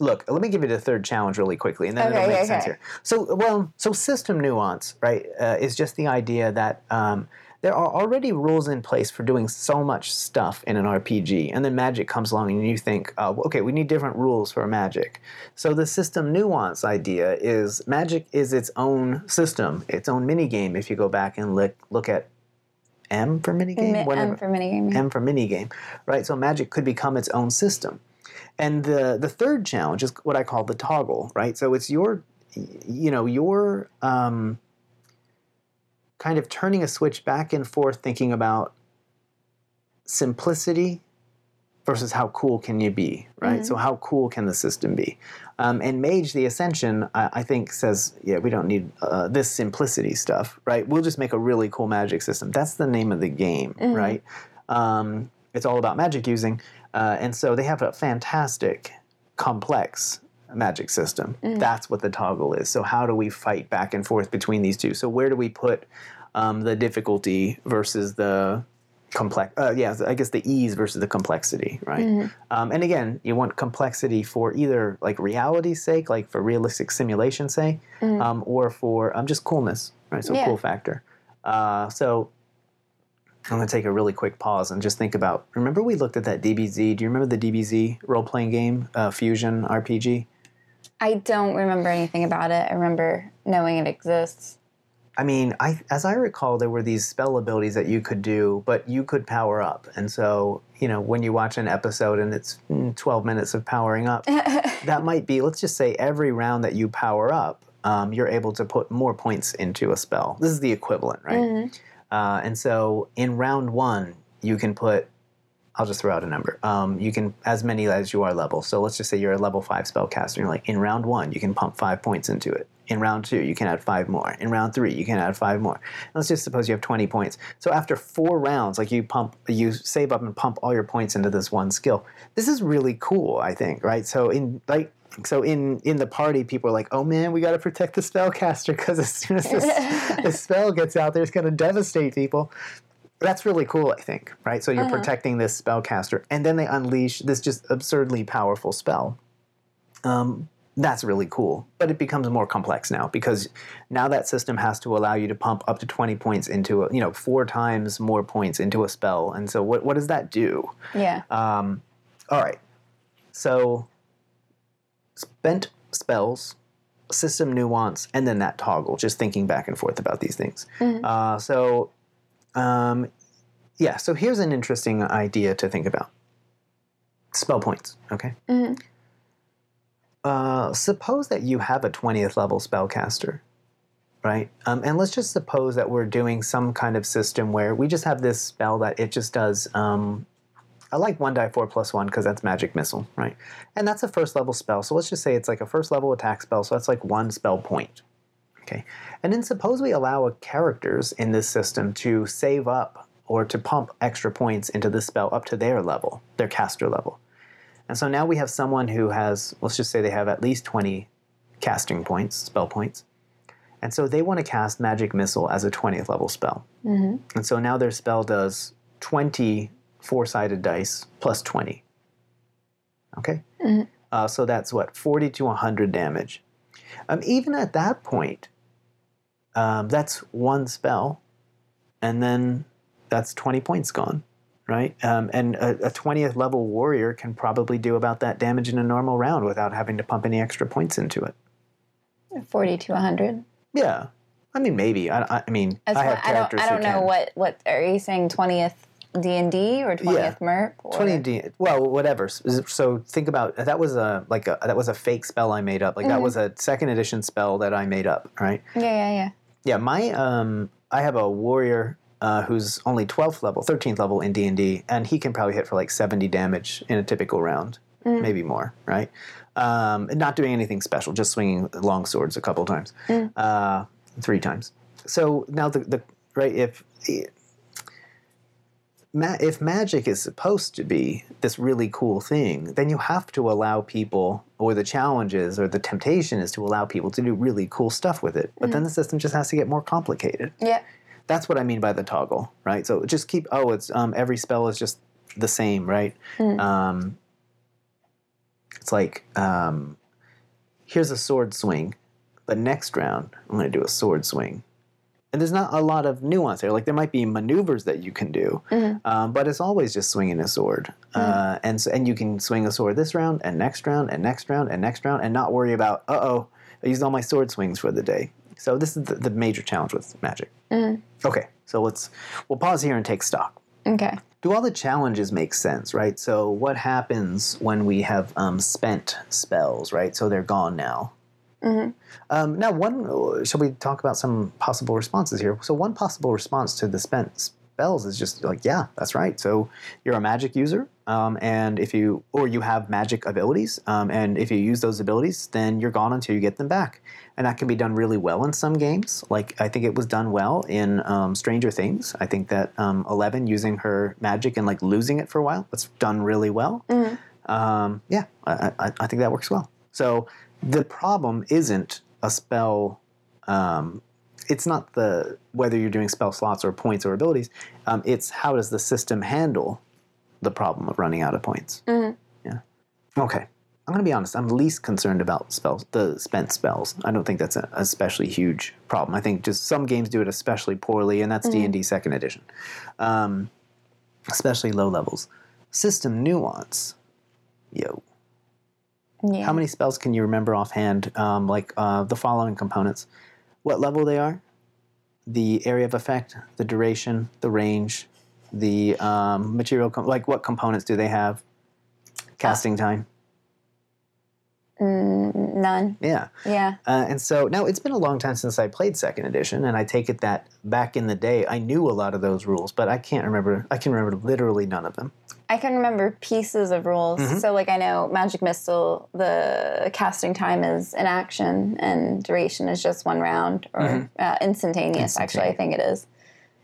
look, let me give you the third challenge really quickly, and then okay, it'll make okay. sense here. So, well, so system nuance, right, uh, is just the idea that um, there are already rules in place for doing so much stuff in an R P G, and then magic comes along and you think, uh, okay, we need different rules for magic. So the system nuance idea is magic is its own system, its own minigame, if you go back and look, look at M for minigame? M, M for minigame. M for minigame, right? So magic could become its own system. And the the third challenge is what I call the toggle, right? So it's your, you know, your um, kind of turning a switch back and forth, thinking about simplicity versus how cool can you be, right? Mm-hmm. So how cool can the system be? Um, and Mage the Ascension, I, I think, says, yeah, we don't need uh, this simplicity stuff, right? We'll just make a really cool magic system. That's the name of the game, mm-hmm. right? Um, it's all about magic using. Uh, and so they have a fantastic, complex magic system. Mm. That's what the toggle is. So how do we fight back and forth between these two? So where do we put um, the difficulty versus the complex? Uh, yeah, I guess the ease versus the complexity, right? Mm-hmm. Um, and again, you want complexity for either like reality's sake, like for realistic simulation's sake, mm-hmm. um, or for um, just coolness, right? So yeah. cool factor. Uh, so... I'm going to take a really quick pause and just think about, remember we looked at that D B Z? Do you remember the D B Z role-playing game, uh, Fusion R P G? I don't remember anything about it. I remember knowing it exists. I mean, I as I recall, there were these spell abilities that you could do, but you could power up. And so, you know, when you watch an episode and it's twelve minutes of powering up, that might be, let's just say every round that you power up, um, you're able to put more points into a spell. This is the equivalent, right? Mm-hmm. Uh, and so in round one, you can put, I'll just throw out a number. Um, you can, as many as you are level. So let's just say you're a level five spellcaster. You're like, in round one, you can pump five points into it. In round two, you can add five more. In round three, you can add five more. And let's just suppose you have twenty points. So after four rounds, like you pump, you save up and pump all your points into this one skill. This is really cool, I think, right? So in like, so in, in the party, people are like, oh man, we got to protect the spellcaster because as soon as this, this spell gets out there, it's going to devastate people. That's really cool, I think, right? So you're uh-huh. protecting this spellcaster, and then they unleash this just absurdly powerful spell. Um, that's really cool, but it becomes more complex now because now that system has to allow you to pump up to twenty points into, a, you know, four times more points into a spell. And so what what does that do? Yeah. Um, all right. So spent spells, system nuance, and then that toggle, just thinking back and forth about these things. Mm-hmm. Uh, so... Um, yeah, so here's an interesting idea to think about. Spell points, okay? Mm-hmm. Uh, suppose that you have a twentieth level spellcaster, right? Um, and let's just suppose that we're doing some kind of system where we just have this spell that it just does, um, I like one die four plus one because that's Magic Missile, right? And that's a first level spell, so let's just say it's like a first level attack spell, so that's like one spell point. Okay, and then suppose we allow characters in this system to save up or to pump extra points into this spell up to their level, their caster level. And so now we have someone who has, let's just say they have at least twenty casting points, spell points. And so they want to cast Magic Missile as a twentieth level spell. Mm-hmm. And so now their spell does twenty four-sided dice plus twenty. Okay? Mm-hmm. Uh, so that's what, forty to one hundred damage. Um, even at that point, Um, that's one spell, and then that's twenty points gone, right? Um, and a, a twentieth level warrior can probably do about that damage in a normal round without having to pump any extra points into it. forty to one hundred? Yeah. I mean, maybe. I, I mean, As I have one, characters I don't, I don't who know can. What, what, are you saying twentieth D and D or twentieth yeah. Merc? Or? twentieth D and D, well, whatever. So think about, that was a like a, that was a fake spell I made up. Like mm-hmm. that was a second edition spell that I made up, right? Yeah, yeah, yeah. Yeah, my um, I have a warrior uh, who's only twelfth level, thirteenth level in D and D, and he can probably hit for like seventy damage in a typical round, mm. maybe more, right? Um, not doing anything special, just swinging long swords a couple times, mm. uh, three times. So now the the right if if magic is supposed to be this really cool thing, then you have to allow people, or the challenges or the temptation is to allow people to do really cool stuff with it. But mm-hmm. then the system just has to get more complicated. Yeah. That's what I mean by the toggle, right? So just keep, oh, it's um, every spell is just the same, right? Mm-hmm. Um, it's like, um, here's a sword swing, but next round I'm going to do a sword swing. And there's not a lot of nuance there. Like there might be maneuvers that you can do, mm-hmm. um, but it's always just swinging a sword. Mm-hmm. Uh, and so, and you can swing a sword this round and next round and next round and next round and not worry about, uh-oh, I used all my sword swings for the day. So this is the, the major challenge with magic. Mm-hmm. Okay, so let's, we'll pause here and take stock. Okay. Do all the challenges make sense, right? So what happens when we have um, spent spells, right? So they're gone now. Mm-hmm. Um, now, one, shall we talk about some possible responses here? So one possible response to the spent spells is just like, yeah, that's right. So you're a magic user, um, and if you, or you have magic abilities, um, and if you use those abilities, then you're gone until you get them back. And that can be done really well in some games. Like I think it was done well in um, Stranger Things. I think that um, Eleven using her magic and like losing it for a while, that's done really well. Mm-hmm. Um, yeah, I, I, I think that works well. So the problem isn't a spell, um, it's not the whether you're doing spell slots or points or abilities, um, it's how does the system handle the problem of running out of points. Mm-hmm. Yeah. Okay. I'm going to be honest, I'm least concerned about spells, the spent spells. I don't think that's an especially huge problem. I think just some games do it especially poorly, and that's mm-hmm. D and D second edition, um, especially low levels. System nuance. Yo. Yeah. How many spells can you remember offhand, um, like uh, the following components? What level they are, the area of effect, the duration, the range, the um, material, com- like what components do they have, casting uh, time? Mm, none. Yeah. Yeah. Uh, and so now it's been a long time since I played second edition, and I take it that back in the day I knew a lot of those rules, but I can't remember. I can remember literally none of them. I can remember pieces of rules. Mm-hmm. So like I know Magic Missile, the casting time is an action, and duration is just one round or mm-hmm. uh, instantaneous, instantaneous. Actually, I think it is.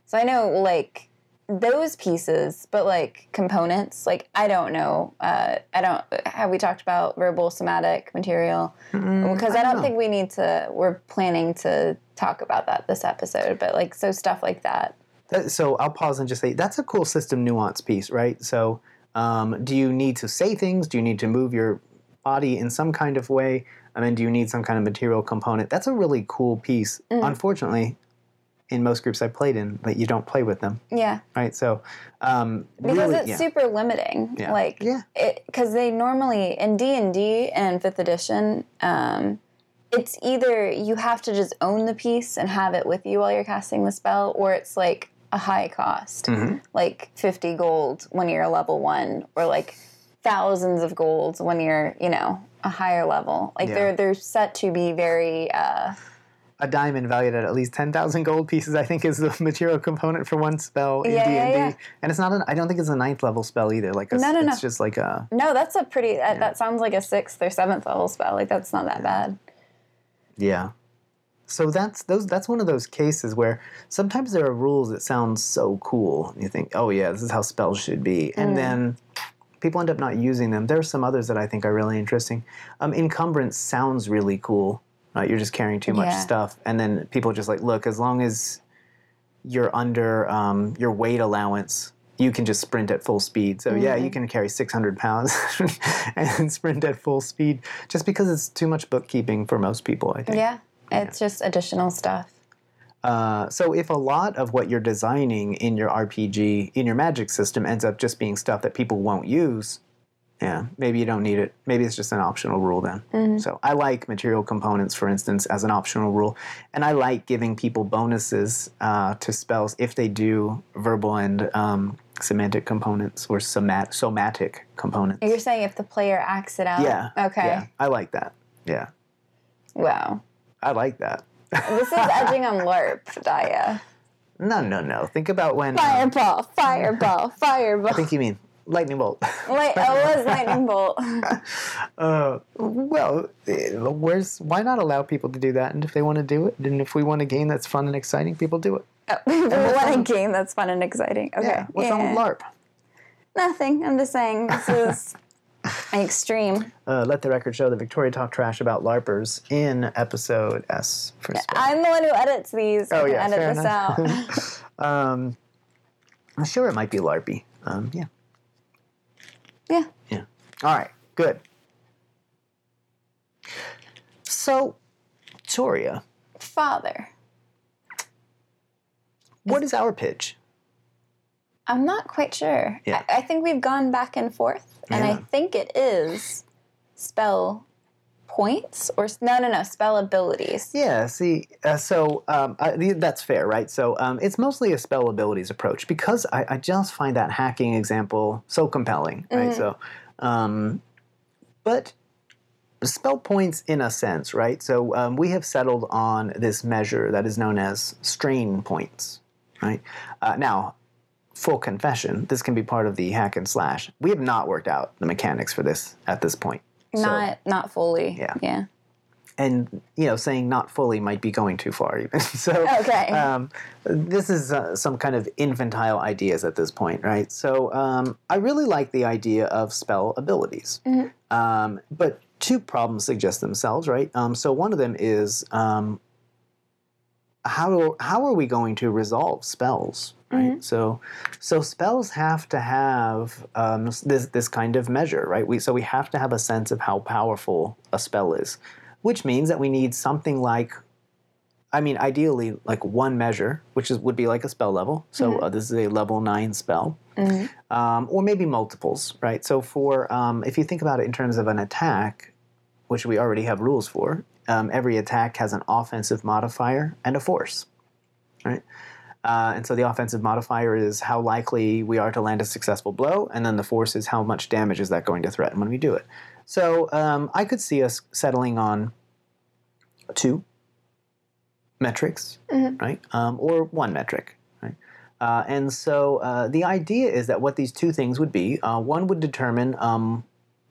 So I know like. Those pieces, but like components, like I don't know. Uh, I don't. Have we talked about verbal somatic material? Mm, because I don't, I don't think we need to. We're planning to talk about that this episode, but like so stuff like that. that so I'll pause and just say that's a cool system nuance piece, right? So, um, do you need to say things? Do you need to move your body in some kind of way? I mean, do you need some kind of material component? That's a really cool piece. Mm. Unfortunately. In most groups I played in, that you don't play with them. Yeah. Right. So, um, because really, it's yeah. super limiting. Yeah. Like, yeah. Because they normally in D and D and Fifth Edition, um, it's either you have to just own the piece and have it with you while you're casting the spell, or it's like a high cost, mm-hmm. like fifty gold when you're a level one, or like thousands of golds when you're, you know, a higher level. Like yeah. they're they're set to be very. Uh, A diamond valued at at least ten thousand gold pieces, I think, is the material component for one spell in yeah, D and D. Yeah, yeah. And it's not an, I don't think it's a ninth level spell either. Like a, no, no, it's no. just like a... No, that's a pretty... Yeah. That, that sounds like a sixth or seventh level spell. Like, that's not that yeah. bad. Yeah. So that's those. That's one of those cases where sometimes there are rules that sound so cool. And you think, oh, yeah, this is how spells should be. And mm. then... people end up not using them. There are some others that I think are really interesting. Um, encumbrance sounds really cool. Uh, you're just carrying too much yeah. stuff, and then people just like, look, as long as you're under um, your weight allowance, you can just sprint at full speed. So mm-hmm. yeah, you can carry six hundred pounds and sprint at full speed, just because it's too much bookkeeping for most people, I think. Yeah, yeah. It's just additional stuff. Uh, so if a lot of what you're designing in your R P G, in your magic system, ends up just being stuff that people won't use... yeah, maybe you don't need it. Maybe it's just an optional rule then. Mm-hmm. So I like material components, for instance, as an optional rule. And I like giving people bonuses uh, to spells if they do verbal and um, semantic components or somat- somatic components. You're saying if the player acts it out? Yeah. Okay. Yeah, I like that. Yeah. Wow. I like that. This is edging on LARP, Daya. No, no, no. Think about when... Fireball, um, fireball, fireball. I think you mean... lightning bolt. Light, oh, it was lightning bolt. uh, well, where's why not allow people to do that? And if they want to do it, and if we want a game that's fun and exciting, people do it. Oh, we want a game that's fun and exciting. Okay. Yeah. What's yeah. on LARP? Nothing. I'm just saying this is extreme. Uh, let the record show that Victoria talked trash about LARPers in episode S. For yeah, I'm the one who edits these. Oh, I can yeah, edit this enough. out. um, I'm sure it might be LARPy. Um, yeah. Yeah. Yeah. All right. Good. So, Toria. Father. What is, is our pitch? I'm not quite sure. Yeah. I, I think we've gone back and forth, and yeah. I think it is spell points or no, no, no, spell abilities. Yeah. See, uh, so um, I, that's fair, right? So um, it's mostly a spell abilities approach because I, I just find that hacking example so compelling, right? Mm-hmm. So, um, but spell points in a sense, right? So um, we have settled on this measure that is known as strain points, right? Uh, now. Full confession, this can be part of the hack and slash. We have not worked out the mechanics for this at this point. So, not not fully. Yeah. Yeah. And, you know, saying not fully might be going too far even. So okay. um, this is uh, some kind of infantile ideas at this point, right? So um, I really like the idea of spell abilities. Mm-hmm. Um, but two problems suggest themselves, right? Um, so one of them is um, how how are we going to resolve spells? Right, mm-hmm. so so spells have to have um, this this kind of measure, right? We so we have to have a sense of how powerful a spell is, which means that we need something like, I mean, ideally like one measure, which is would be like a spell level. So mm-hmm. uh, this is a level nine spell, mm-hmm. um, or maybe multiples, right? So for um, if you think about it in terms of an attack, which we already have rules for, um, every attack has an offensive modifier and a force, right? Uh, and so the offensive modifier is how likely we are to land a successful blow, and then the force is how much damage is that going to threaten when we do it. So um, I could see us settling on two metrics, mm-hmm. right? Um, or one metric, right? Uh, and so uh, the idea is that what these two things would be, uh, one would determine, um,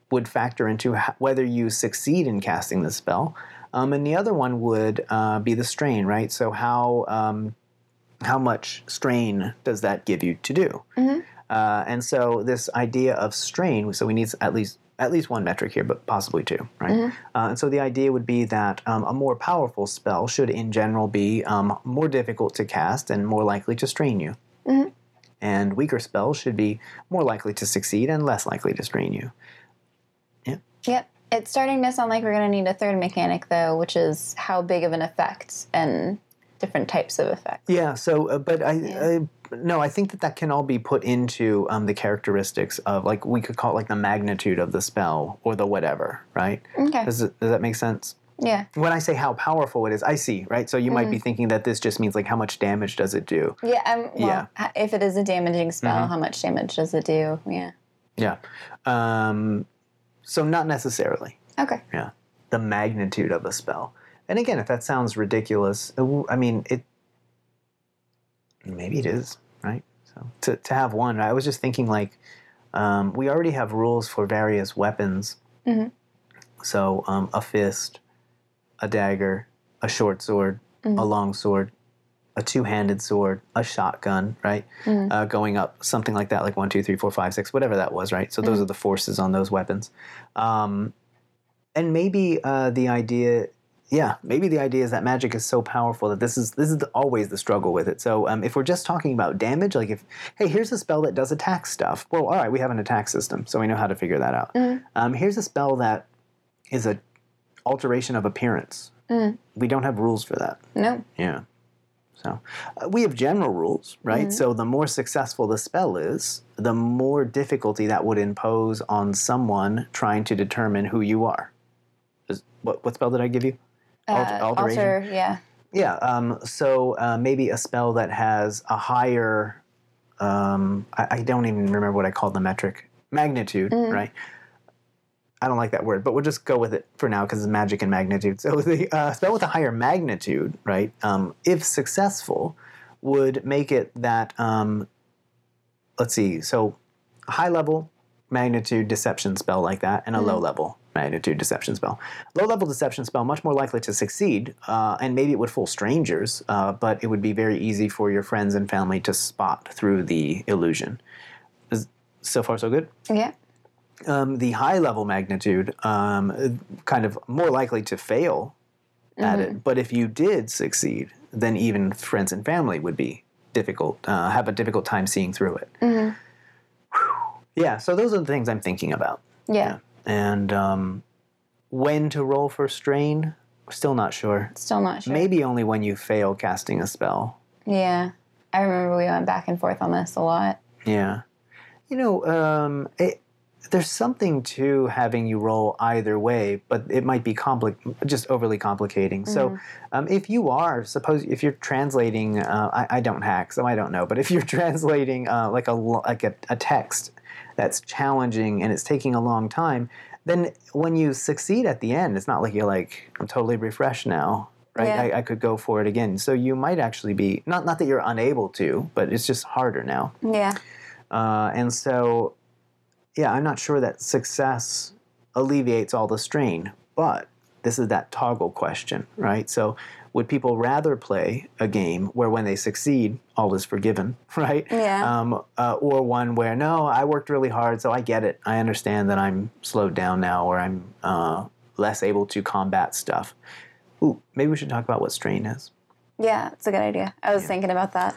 would factor into ha- whether you succeed in casting the spell, um, and the other one would uh, be the strain, right? So how um, how much strain does that give you to do? Mm-hmm. Uh, and so this idea of strain, so we need at least at least one metric here, but possibly two, right? Mm-hmm. Uh, and so the idea would be that um, a more powerful spell should in general be um, more difficult to cast and more likely to strain you. Mm-hmm. And weaker spells should be more likely to succeed and less likely to strain you. Yeah. Yep. It's starting to sound like we're going to need a third mechanic, though, which is how big of an effect and different types of effects. Yeah, so, uh, but I... Yeah. I No, I think that that can all be put into um, the characteristics of, like, we could call it, like, the magnitude of the spell or the whatever, right? Okay. Does, does that make sense? Yeah. When I say how powerful it is, I see, right? So you mm-hmm. might be thinking that this just means, like, how much damage does it do? Yeah. Um, well, yeah. If it is a damaging spell, mm-hmm. how much damage does it do? Yeah. Yeah. Um, so not necessarily. Okay. Yeah. The magnitude of a spell. And, again, if that sounds ridiculous, I mean, it... Maybe it is, right? So to to have one, I was just thinking like um, we already have rules for various weapons. Mm-hmm. So um, a fist, a dagger, a short sword, mm-hmm. a long sword, a two-handed sword, a shotgun, right? Mm-hmm. Uh, going up, something like that, like one, two, three, four, five, six, whatever that was, right? So those mm-hmm. are the forces on those weapons. Um, and maybe uh, the idea... Yeah, maybe the idea is that magic is so powerful that this is this is the, always the struggle with it. So um, if we're just talking about damage, like if, hey, here's a spell that does attack stuff. Well, all right, we have an attack system, so we know how to figure that out. Mm-hmm. Um, here's a spell that is a alteration of appearance. Mm-hmm. We don't have rules for that. No. Yeah. So uh, we have general rules, right? Mm-hmm. So the more successful the spell is, the more difficulty that would impose on someone trying to determine who you are. Is, what, what spell did I give you? Uh, alteration. Alter, yeah. Yeah. Um, so uh, maybe a spell that has a higher, um, I, I don't even remember what I called the metric, magnitude, mm-hmm. right? I don't like that word, but we'll just go with it for now because it's magic and magnitude. So the uh, spell with a higher magnitude, right, um, if successful, would make it that, um, let's see, so high level magnitude deception spell like that and a mm-hmm. low level magnitude deception spell. Low-level deception spell, much more likely to succeed, uh, and maybe it would fool strangers, uh, but it would be very easy for your friends and family to spot through the illusion. Is, so far, so good? Yeah. Um, the high-level magnitude, um, kind of more likely to fail mm-hmm. at it, but if you did succeed, then even friends and family would be difficult, uh, have a difficult time seeing through it. Mm-hmm. Yeah, so those are the things I'm thinking about. Yeah. yeah. And um, when to roll for strain, still not sure. Still not sure. Maybe only when you fail casting a spell. Yeah. I remember we went back and forth on this a lot. Yeah. You know, um, it, there's something to having you roll either way, but it might be compli- just overly complicating. Mm-hmm. So um, if you are, suppose if you're translating, uh, I, I don't hack, so I don't know, but if you're translating uh, like a like a, a text that's challenging and it's taking a long time, then when you succeed at the end, it's not like you're like, I'm totally refreshed now, right? Yeah. I, I could go for it again. So you might actually be, not not that you're unable to, but it's just harder now. Yeah. Uh, and so, yeah, I'm not sure that success alleviates all the strain, but this is that toggle question, right? So would people rather play a game where when they succeed, all is forgiven, right? Yeah. Um, uh, or one where, no, I worked really hard, so I get it. I understand that I'm slowed down now or I'm uh, less able to combat stuff. Ooh, maybe we should talk about what strain is. Yeah, it's a good idea. I was yeah. thinking about that.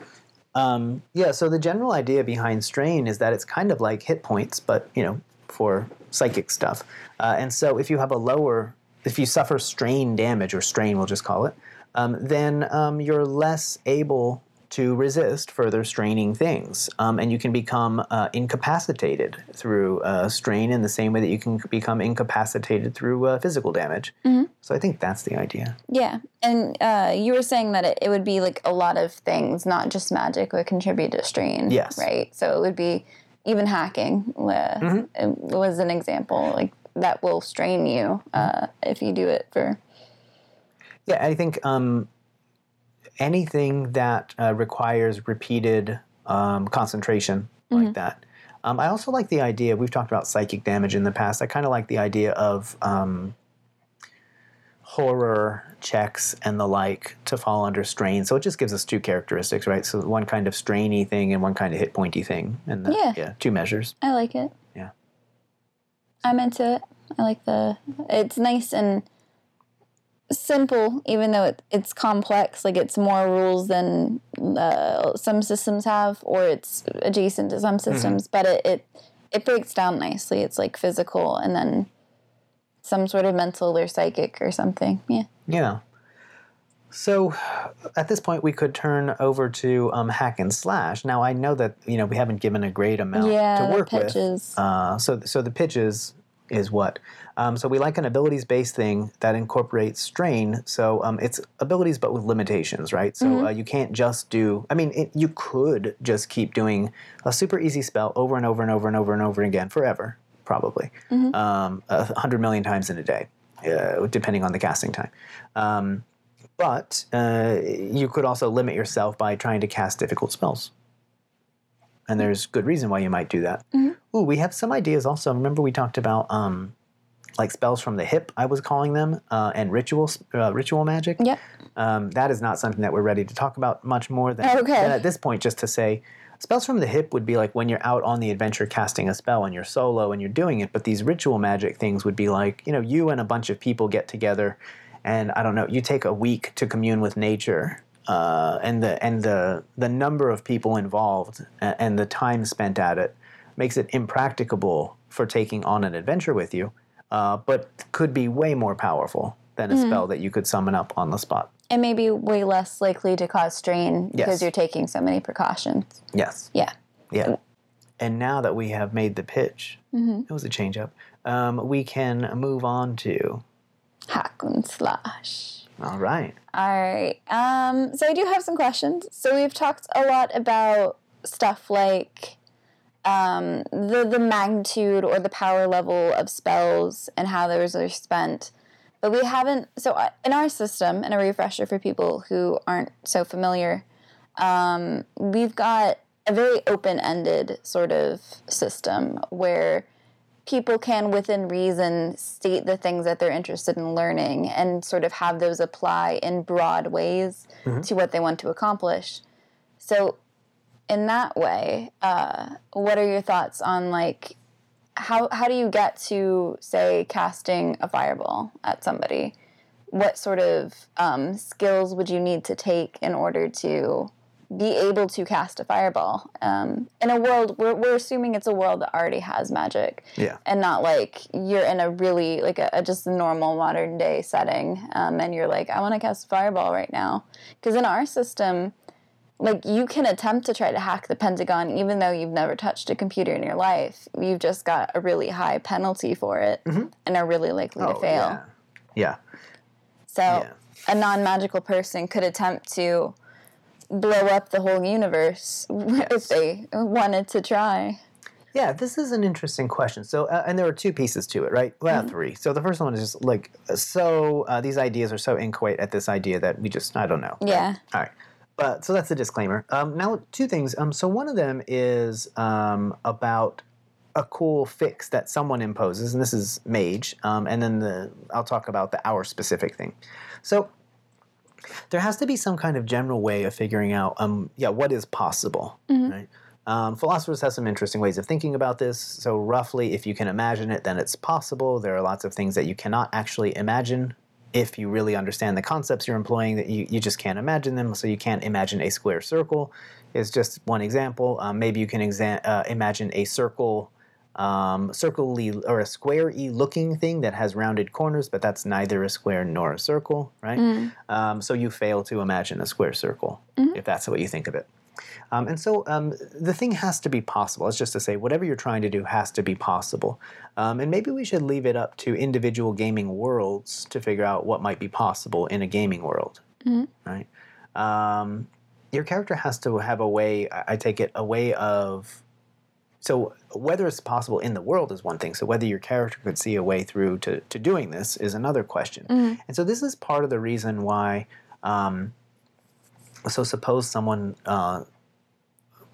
Um, yeah, so the general idea behind strain is that it's kind of like hit points, but, you know, for psychic stuff. Uh, and so if you have a lower, if you suffer strain damage, or strain we'll just call it, Um, then um, you're less able to resist further straining things. Um, and you can become uh, incapacitated through uh, strain in the same way that you can become incapacitated through uh, physical damage. Mm-hmm. So I think that's the idea. Yeah. And uh, you were saying that it, it would be like a lot of things, not just magic, would contribute to strain. Yes. Right? So it would be even hacking uh, mm-hmm. was an example, like that will strain you uh, if you do it for... Yeah, I think um, anything that uh, requires repeated um, concentration mm-hmm. like that. Um, I also like the idea, we've talked about psychic damage in the past. I kind of like the idea of um, horror checks and the like to fall under strain. So it just gives us two characteristics, right? So one kind of strainy thing and one kind of hit pointy thing. And the, yeah. yeah, two measures. I like it. Yeah. I'm into it. I like the, it's nice and simple, even though it, it's complex. Like, it's more rules than uh, some systems have, or it's adjacent to some systems, mm-hmm. but it, it it breaks down nicely. It's like physical and then some sort of mental or psychic or something. Yeah. Yeah. So at this point, we could turn over to um, Hack and Slash. Now, I know that, you know, we haven't given a great amount yeah, to work with. Uh, so, so the pitches is what? Um, so we like an abilities-based thing that incorporates strain. So um, it's abilities but with limitations, right? So mm-hmm. uh, you can't just do... I mean, it, you could just keep doing a super easy spell over and over and over and over and over again forever, probably. Mm-hmm. Um, one hundred million times in a day, uh, depending on the casting time. Um But uh, you could also limit yourself by trying to cast difficult spells. And there's good reason why you might do that. Mm-hmm. Ooh, we have some ideas also. Remember we talked about um, like spells from the hip, I was calling them, uh, and ritual uh, ritual magic? Yep. Um, that is not something that we're ready to talk about much more than, okay. than at this point, just to say spells from the hip would be like when you're out on the adventure casting a spell and you're solo and you're doing it. But these ritual magic things would be like, you know, you and a bunch of people get together and I don't know, you take a week to commune with nature, uh, and the and the the number of people involved and, and the time spent at it makes it impracticable for taking on an adventure with you, uh, but could be way more powerful than a mm-hmm. spell that you could summon up on the spot. And maybe way less likely to cause strain because yes. you're taking so many precautions. Yes. Yeah. Yeah. And now that we have made the pitch, mm-hmm. it was a change up, um, we can move on to... Hack and Slash. All right. All right. Um, so I do have some questions. So we've talked a lot about stuff like um, the the magnitude or the power level of spells and how those are spent. But we haven't... So in our system, and a refresher for people who aren't so familiar, um, we've got a very open-ended sort of system where... people can, within reason, state the things that they're interested in learning and sort of have those apply in broad ways mm-hmm. to what they want to accomplish. So in that way, uh, what are your thoughts on, like, how how do you get to, say, casting a fireball at somebody? What sort of um, skills would you need to take in order to be able to cast a fireball um, in a world we're we're assuming it's a world that already has magic, yeah, and not like you're in a really like a, a just normal modern day setting, um, and you're like, I want to cast a fireball right now, because in our system, like, you can attempt to try to hack the Pentagon even though you've never touched a computer in your life. You've just got a really high penalty for it, mm-hmm. and are really likely oh, to fail. Yeah, yeah. So yeah. a non-magical person could attempt to blow up the whole universe yes. if they wanted to try. Yeah, this is an interesting question. So, uh, and there are two pieces to it, right? Well, mm-hmm. three. So the first one is just like, so uh, these ideas are so inchoate at this idea that we just, I don't know. Yeah. Right? All right. But, so that's the disclaimer. Um, now, two things. Um, so one of them is um, about a cool fix that someone imposes, and this is Mage. Um, and then the I'll talk about the hour specific thing. So there has to be some kind of general way of figuring out, um, yeah, what is possible, mm-hmm. right? Um, philosophers have some interesting ways of thinking about this. So roughly, if you can imagine it, then it's possible. There are lots of things that you cannot actually imagine if you really understand the concepts you're employing, that you, you just can't imagine them. So you can't imagine a square circle is just one example. Um, maybe you can exa- uh, imagine a circle... Um, circle-y or a square-y looking thing that has rounded corners, but that's neither a square nor a circle, right? Mm. Um, so you fail to imagine a square circle, mm-hmm. if that's what you think of it. Um, and so um, the thing has to be possible. It's just to say whatever you're trying to do has to be possible. Um, and maybe we should leave it up to individual gaming worlds to figure out what might be possible in a gaming world, mm-hmm. right? Um, your character has to have a way, I take it, a way of So whether it's possible in the world is one thing. So whether your character could see a way through to, to doing this is another question. Mm-hmm. And so this is part of the reason why, um, so suppose someone uh,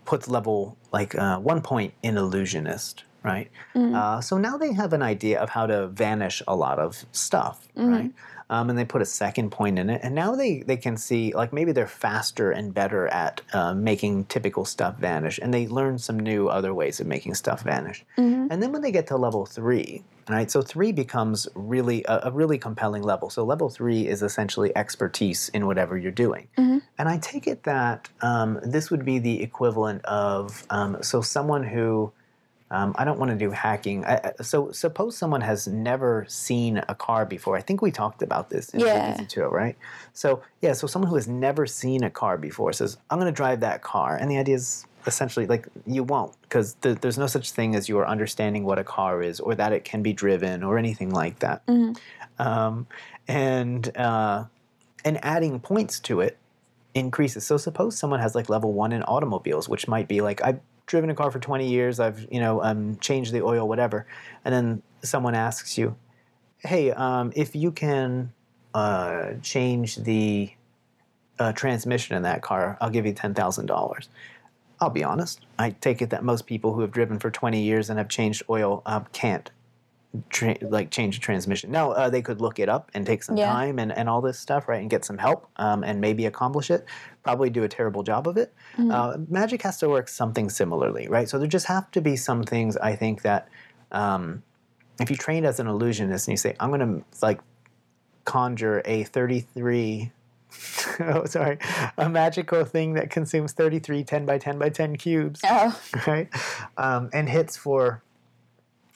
puts level, like uh, one point in Illusionist, right? Mm-hmm. Uh, so now they have an idea of how to vanish a lot of stuff, mm-hmm. right? Um, and they put a second point in it. And now they, they can see, like, maybe they're faster and better at uh, making typical stuff vanish. And they learn some new other ways of making stuff vanish. Mm-hmm. And then when they get to level three, right? So three becomes really a, a really compelling level. So level three is essentially expertise in whatever you're doing. Mm-hmm. And I take it that um, this would be the equivalent of, um, so someone who... Um, I don't want to do hacking. I, so suppose someone has never seen a car before. I think we talked about this in yeah. D B Z two, right? So, yeah, so someone who has never seen a car before says, I'm going to drive that car. And the idea is essentially, like, you won't, because th- there's no such thing as you are understanding what a car is or that it can be driven or anything like that. Mm-hmm. Um, and uh, and adding points to it increases. So suppose someone has, like, level one in automobiles, which might be, like, I driven a car for twenty years, I've, you know, um, changed the oil, whatever. And then someone asks you, hey, um, if you can uh, change the uh, transmission in that car, I'll give you ten thousand dollars. I'll be honest. I take it that most people who have driven for twenty years and have changed oil um, can't, tra- like, change the transmission. Now, uh, they could look it up and take some yeah. time and, and all this stuff, right, and get some help um, and maybe accomplish it. Probably do a terrible job of it. Mm-hmm. Uh, magic has to work something similarly, right? So there just have to be some things, I think, that um, if you trained as an illusionist and you say, I'm going to, like, conjure a thirty-three, oh, sorry, a magical thing that consumes thirty-three ten by ten by ten cubes, oh. right? Um, and hits for,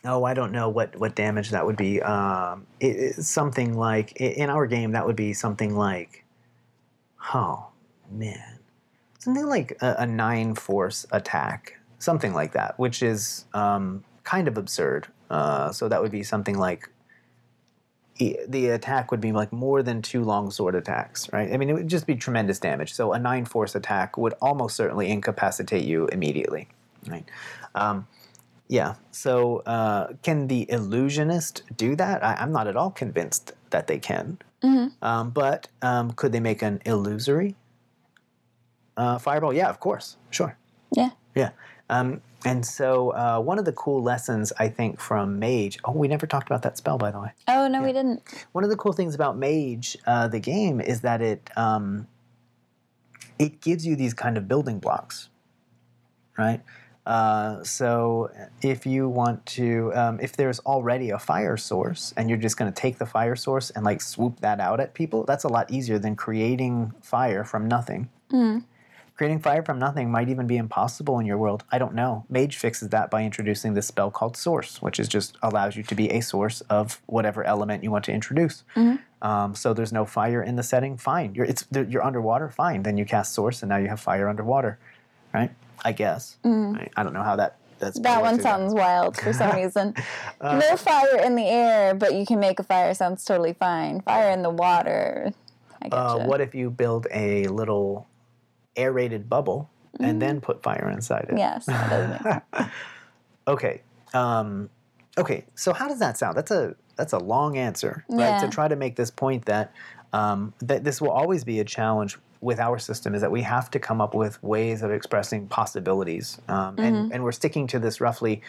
oh, I don't know what, what damage that would be. Um, it, it, something like, in our game, that would be something like, oh, man, something like a, a nine force attack, something like that, which is um, kind of absurd. Uh, so that would be something like e- the attack would be like more than two longsword attacks, right? I mean, it would just be tremendous damage. So a nine force attack would almost certainly incapacitate you immediately, right? Um, yeah. So uh, can the illusionist do that? I, I'm not at all convinced that they can. Mm-hmm. Um, but um, could they make an illusory? Uh, Fireball, yeah, of course, sure. Yeah. Yeah. Um, and so uh, one of the cool lessons, I think, from Mage... Oh, we never talked about that spell, by the way. Oh, no, yeah. we didn't. One of the cool things about Mage, uh, the game, is that it um, it gives you these kind of building blocks, right? Uh, so if you want to... Um, if there's already a fire source and you're just going to take the fire source and, like, swoop that out at people, that's a lot easier than creating fire from nothing. Mm. Creating fire from nothing might even be impossible in your world. I don't know. Mage fixes that by introducing this spell called Source, which is just allows you to be a source of whatever element you want to introduce. Mm-hmm. Um, so there's no fire in the setting. Fine. You're, it's, you're underwater. Fine. Then you cast Source, and now you have fire underwater, right? I guess. Mm-hmm. Right? I don't know how that... That's that one sounds wild for some reason. uh, no fire in the air, but you can make a fire. Sounds totally fine. Fire in the water. I gotcha. Uh, what if you build a little... aerated bubble mm-hmm. and then put fire inside it. Yes, that doesn't make sense. Okay. Um, okay. So how does that sound? That's a that's a long answer, yeah. right? To try to make this point that um, that this will always be a challenge with our system is that we have to come up with ways of expressing possibilities, um, mm-hmm. and and we're sticking to this roughly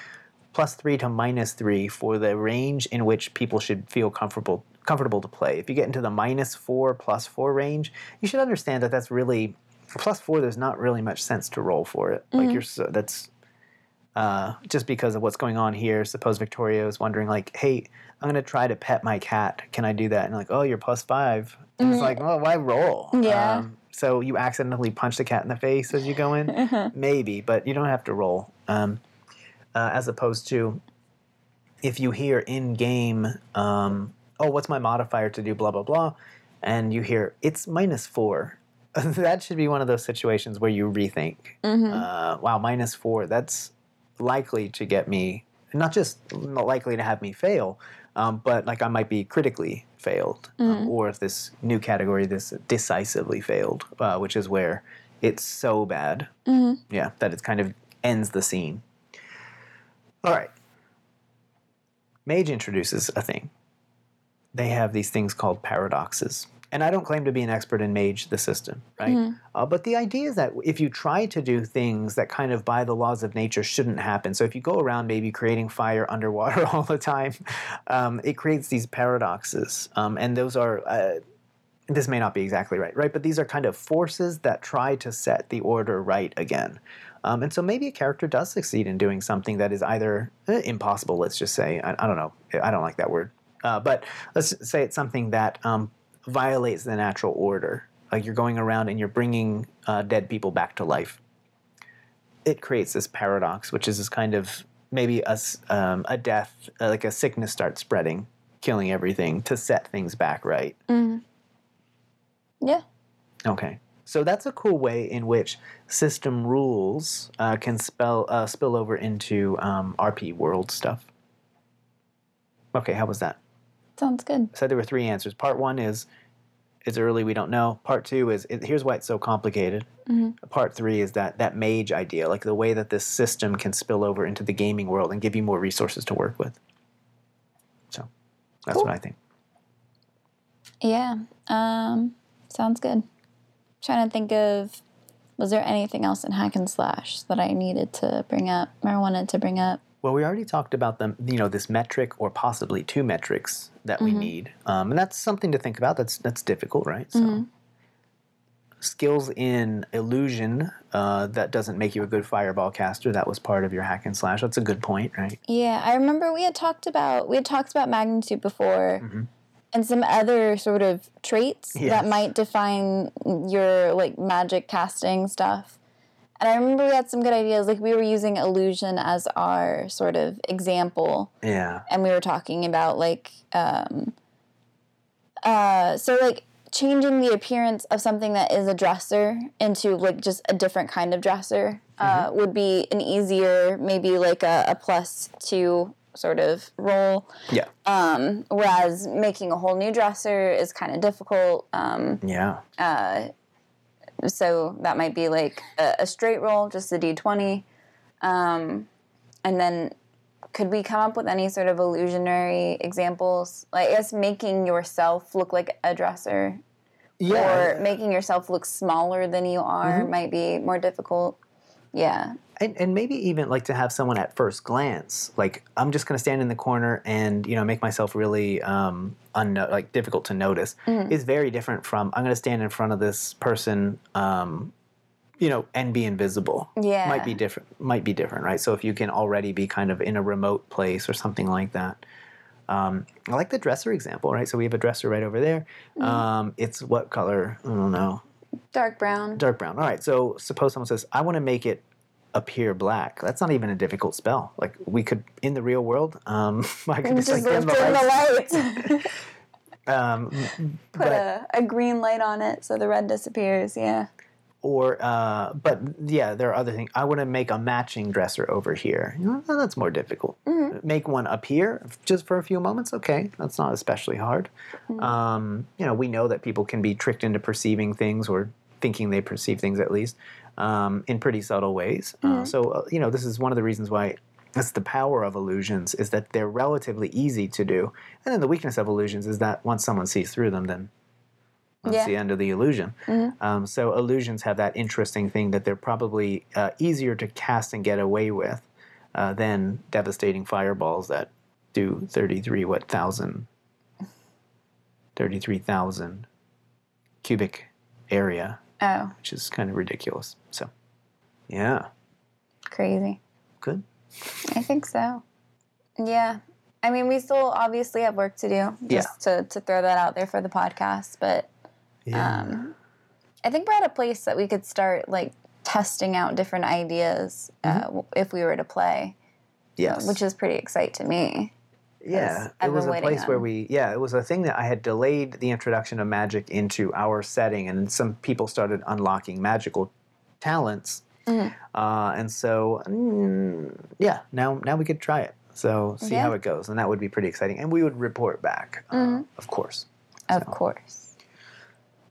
plus three to minus three for the range in which people should feel comfortable comfortable to play. If you get into the minus four plus four range, you should understand that that's really plus four, there's not really much sense to roll for it. Like mm-hmm. you're so, that's uh, just because of what's going on here. Suppose Victoria is wondering, like, "Hey, I'm gonna try to pet my cat. Can I do that?" And like, "Oh, you're plus five." And mm-hmm. it's like, "Well, why roll?" Yeah. Um, so you accidentally punch the cat in the face as you go in, maybe, but you don't have to roll. Um, uh, as opposed to if you hear in game, um, "Oh, what's my modifier to do?" Blah blah blah, and you hear it's minus four. That should be one of those situations where you rethink. Mm-hmm. Uh, wow, minus four, that's likely to get me, not just likely to have me fail, um, but like I might be critically failed, mm-hmm. um, or if this new category, this decisively failed, uh, which is where it's so bad, mm-hmm. yeah, that it kind of ends the scene. All right. Mage introduces a thing. They have these things called paradoxes. And I don't claim to be an expert in Mage the system, right? Mm-hmm. Uh, but the idea is that if you try to do things that kind of by the laws of nature shouldn't happen, so if you go around maybe creating fire underwater all the time, um, it creates these paradoxes. Um, and those are, uh, this may not be exactly right, right? But these are kind of forces that try to set the order right again. Um, and so maybe a character does succeed in doing something that is either eh, impossible, let's just say. I, I don't know. I don't like that word. Uh, but let's say it's something that um, violates the natural order. Like you're going around and you're bringing uh, dead people back to life. It creates this paradox, which is this kind of maybe a, um, a death, uh, like a sickness starts spreading, killing everything to set things back right. Mm-hmm. Yeah. Okay. So that's a cool way in which system rules uh, can spell uh, spill over into um, R P world stuff. Okay, how was that? Sounds good. I said there were three answers. Part one is, it's early, we don't know. Part two is, it, here's why it's so complicated. Mm-hmm. Part three is that, that mage idea, like the way that this system can spill over into the gaming world and give you more resources to work with. So that's cool. What I think. Yeah, um, sounds good. I'm trying to think of, was there anything else in Hack and Slash that I needed to bring up or wanted to bring up? Well, we already talked about them, you know, this metric or possibly two metrics that mm-hmm. we need. Um, and that's something to think about. That's that's difficult, right? So mm-hmm. skills in illusion, uh, that doesn't make you a good fireball caster. That was part of your Hack and Slash. That's a good point, right? Yeah, I remember we had talked about we had talked about magnitude before mm-hmm. and some other sort of traits yes. that might define your like magic casting stuff. And I remember we had some good ideas. Like, we were using illusion as our sort of example. Yeah. And we were talking about, like, um, uh, so, like, changing the appearance of something that is a dresser into, like, just a different kind of dresser uh, mm-hmm. would be an easier, maybe, like, a, a plus two sort of role. Yeah. Um, whereas making a whole new dresser is kind of difficult. Um, yeah. Uh So that might be like a, a straight roll, just a d twenty. Um, and then could we come up with any sort of illusionary examples? Like, I guess making yourself look like a dresser yeah. or making yourself look smaller than you are mm-hmm. might be more difficult. Yeah. And, and maybe even like to have someone at first glance, like I'm just going to stand in the corner and, you know, make myself really um, unno- like difficult to notice mm-hmm. is very different from I'm going to stand in front of this person, um, you know, and be invisible. Yeah. Might be different. Might be different. Right. So if you can already be kind of in a remote place or something like that. Um, I like the dresser example. Right. So we have a dresser right over there. Mm-hmm. Um, it's what color? I don't know. Dark brown. Dark brown. All right. So suppose someone says, I want to make it appear black. That's not even a difficult spell. Like, we could, in the real world, um, I could just, just like, turn the lights. um, Put a, a green light on it so the red disappears, yeah. Or, uh, but yeah, there are other things. I want to make a matching dresser over here. You know, that's more difficult. Mm-hmm. Make one appear just for a few moments. Okay, that's not especially hard. Mm-hmm. Um, you know, we know that people can be tricked into perceiving things or thinking they perceive things at least um, in pretty subtle ways. Mm-hmm. Uh, so, uh, you know, this is one of the reasons why that's the power of illusions is that they're relatively easy to do. And then the weakness of illusions is that once someone sees through them, then that's yeah. the end of the illusion. Mm-hmm. Um, so illusions have that interesting thing that they're probably uh, easier to cast and get away with uh, than devastating fireballs that do thirty-three, what, thousand? thirty-three thousand cubic area. Oh. Which is kind of ridiculous. So, yeah. Crazy. Good. I think so. Yeah. I mean, we still obviously have work to do. Just yeah. to, to throw that out there for the podcast, but... Yeah. Um, I think we're at a place that we could start like testing out different ideas mm-hmm. uh, if we were to play. Yes, which is pretty exciting to me. Yeah, it was a place on. where we. Yeah, it was a thing that I had delayed the introduction of magic into our setting, and some people started unlocking magical talents, mm-hmm. uh, and so mm, yeah, now now we could try it. So see yeah. how it goes, and that would be pretty exciting. And we would report back, mm-hmm. uh, of course. Of so. course.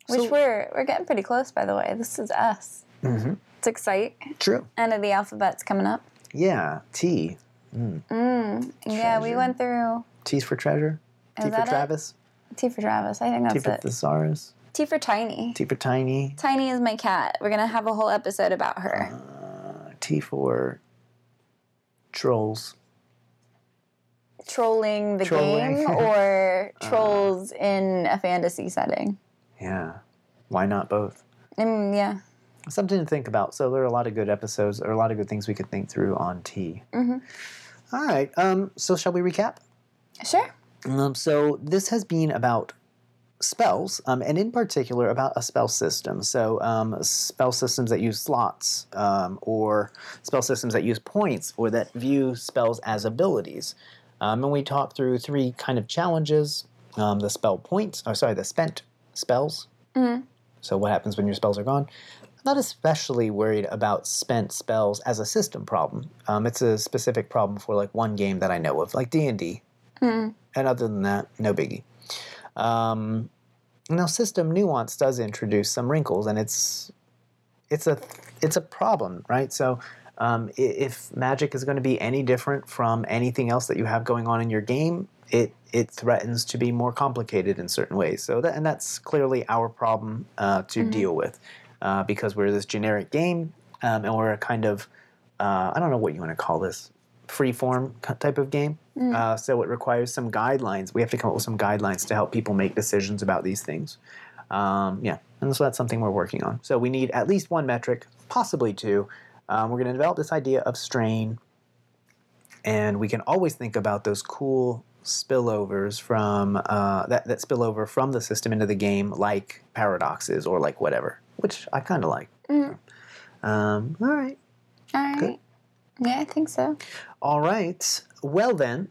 Which so, we're we're getting pretty close, by the way. This is us. Mm-hmm. It's Excite. True. End of the alphabet's coming up. Yeah, T. Mm. Mm. Yeah, we went through... T for treasure? Is T for Travis? It? T for Travis. I think that's it. T for it. Thesaurus? T for Tiny. T for Tiny. Tiny is my cat. We're going to have a whole episode about her. Uh, T for trolls. Trolling the Trolling. game or trolls uh, in a fantasy setting. Yeah. Why not both? Um, yeah. Something to think about. So there are a lot of good episodes or a lot of good things we could think through on T. Mm-hmm. All right. Um, so shall we recap? Sure. Um, so this has been about spells, um, and in particular about a spell system. So um, spell systems that use slots, um, or spell systems that use points, or that view spells as abilities. Um, and we talked through three kind of challenges, um, the spell points, or sorry, the spent spells. Mm-hmm. So what happens when your spells are gone? I'm not especially worried about spent spells as a system problem. Um, it's a specific problem for like one game that I know of, like D and D. Mm-hmm. And other than that, no biggie. Um, now, system nuance does introduce some wrinkles, and it's it's a it's a problem, right? So, um, if magic is going to be any different from anything else that you have going on in your game, it it threatens to be more complicated in certain ways. So, that, and that's clearly our problem uh, to mm-hmm. deal with, uh, because we're this generic game, um, and we're a kind of uh, I don't know what you want to call this. Free-form type of game, mm. uh, so it requires some guidelines. We have to come up with some guidelines to help people make decisions about these things. Um, yeah, and so that's something we're working on. So we need at least one metric, possibly two. Um, we're going to develop this idea of strain, and we can always think about those cool spillovers from uh, that, that spillover from the system into the game, like paradoxes or like whatever, which I kind of like. Mm. Um, all right. All right. Good. Yeah, I think so. All right. Well then.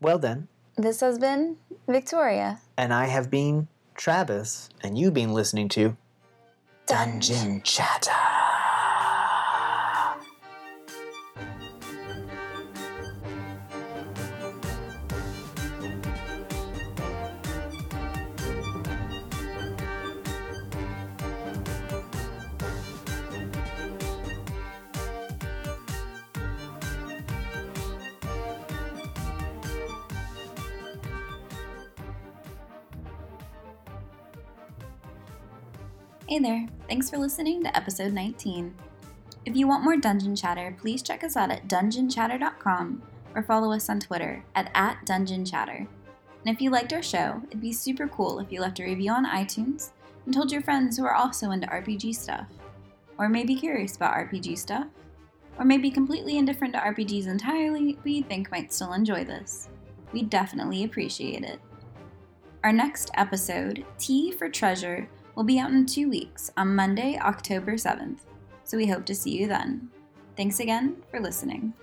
Well then. This has been Victoria. And I have been Travis, and you've been listening to Dungeon Chatter. Hey there, thanks for listening to episode nineteen. If you want more Dungeon Chatter, please check us out at dungeon chatter dot com or follow us on Twitter at, at dungeon chatter. And if you liked our show, it'd be super cool if you left a review on iTunes and told your friends who are also into R P G stuff, or maybe curious about R P G stuff, or maybe completely indifferent to R P Gs entirely, but you think might still enjoy this. We definitely appreciate it. Our next episode, T for Treasure, we'll be out in two weeks on Monday, October seventh, so we hope to see you then. Thanks again for listening.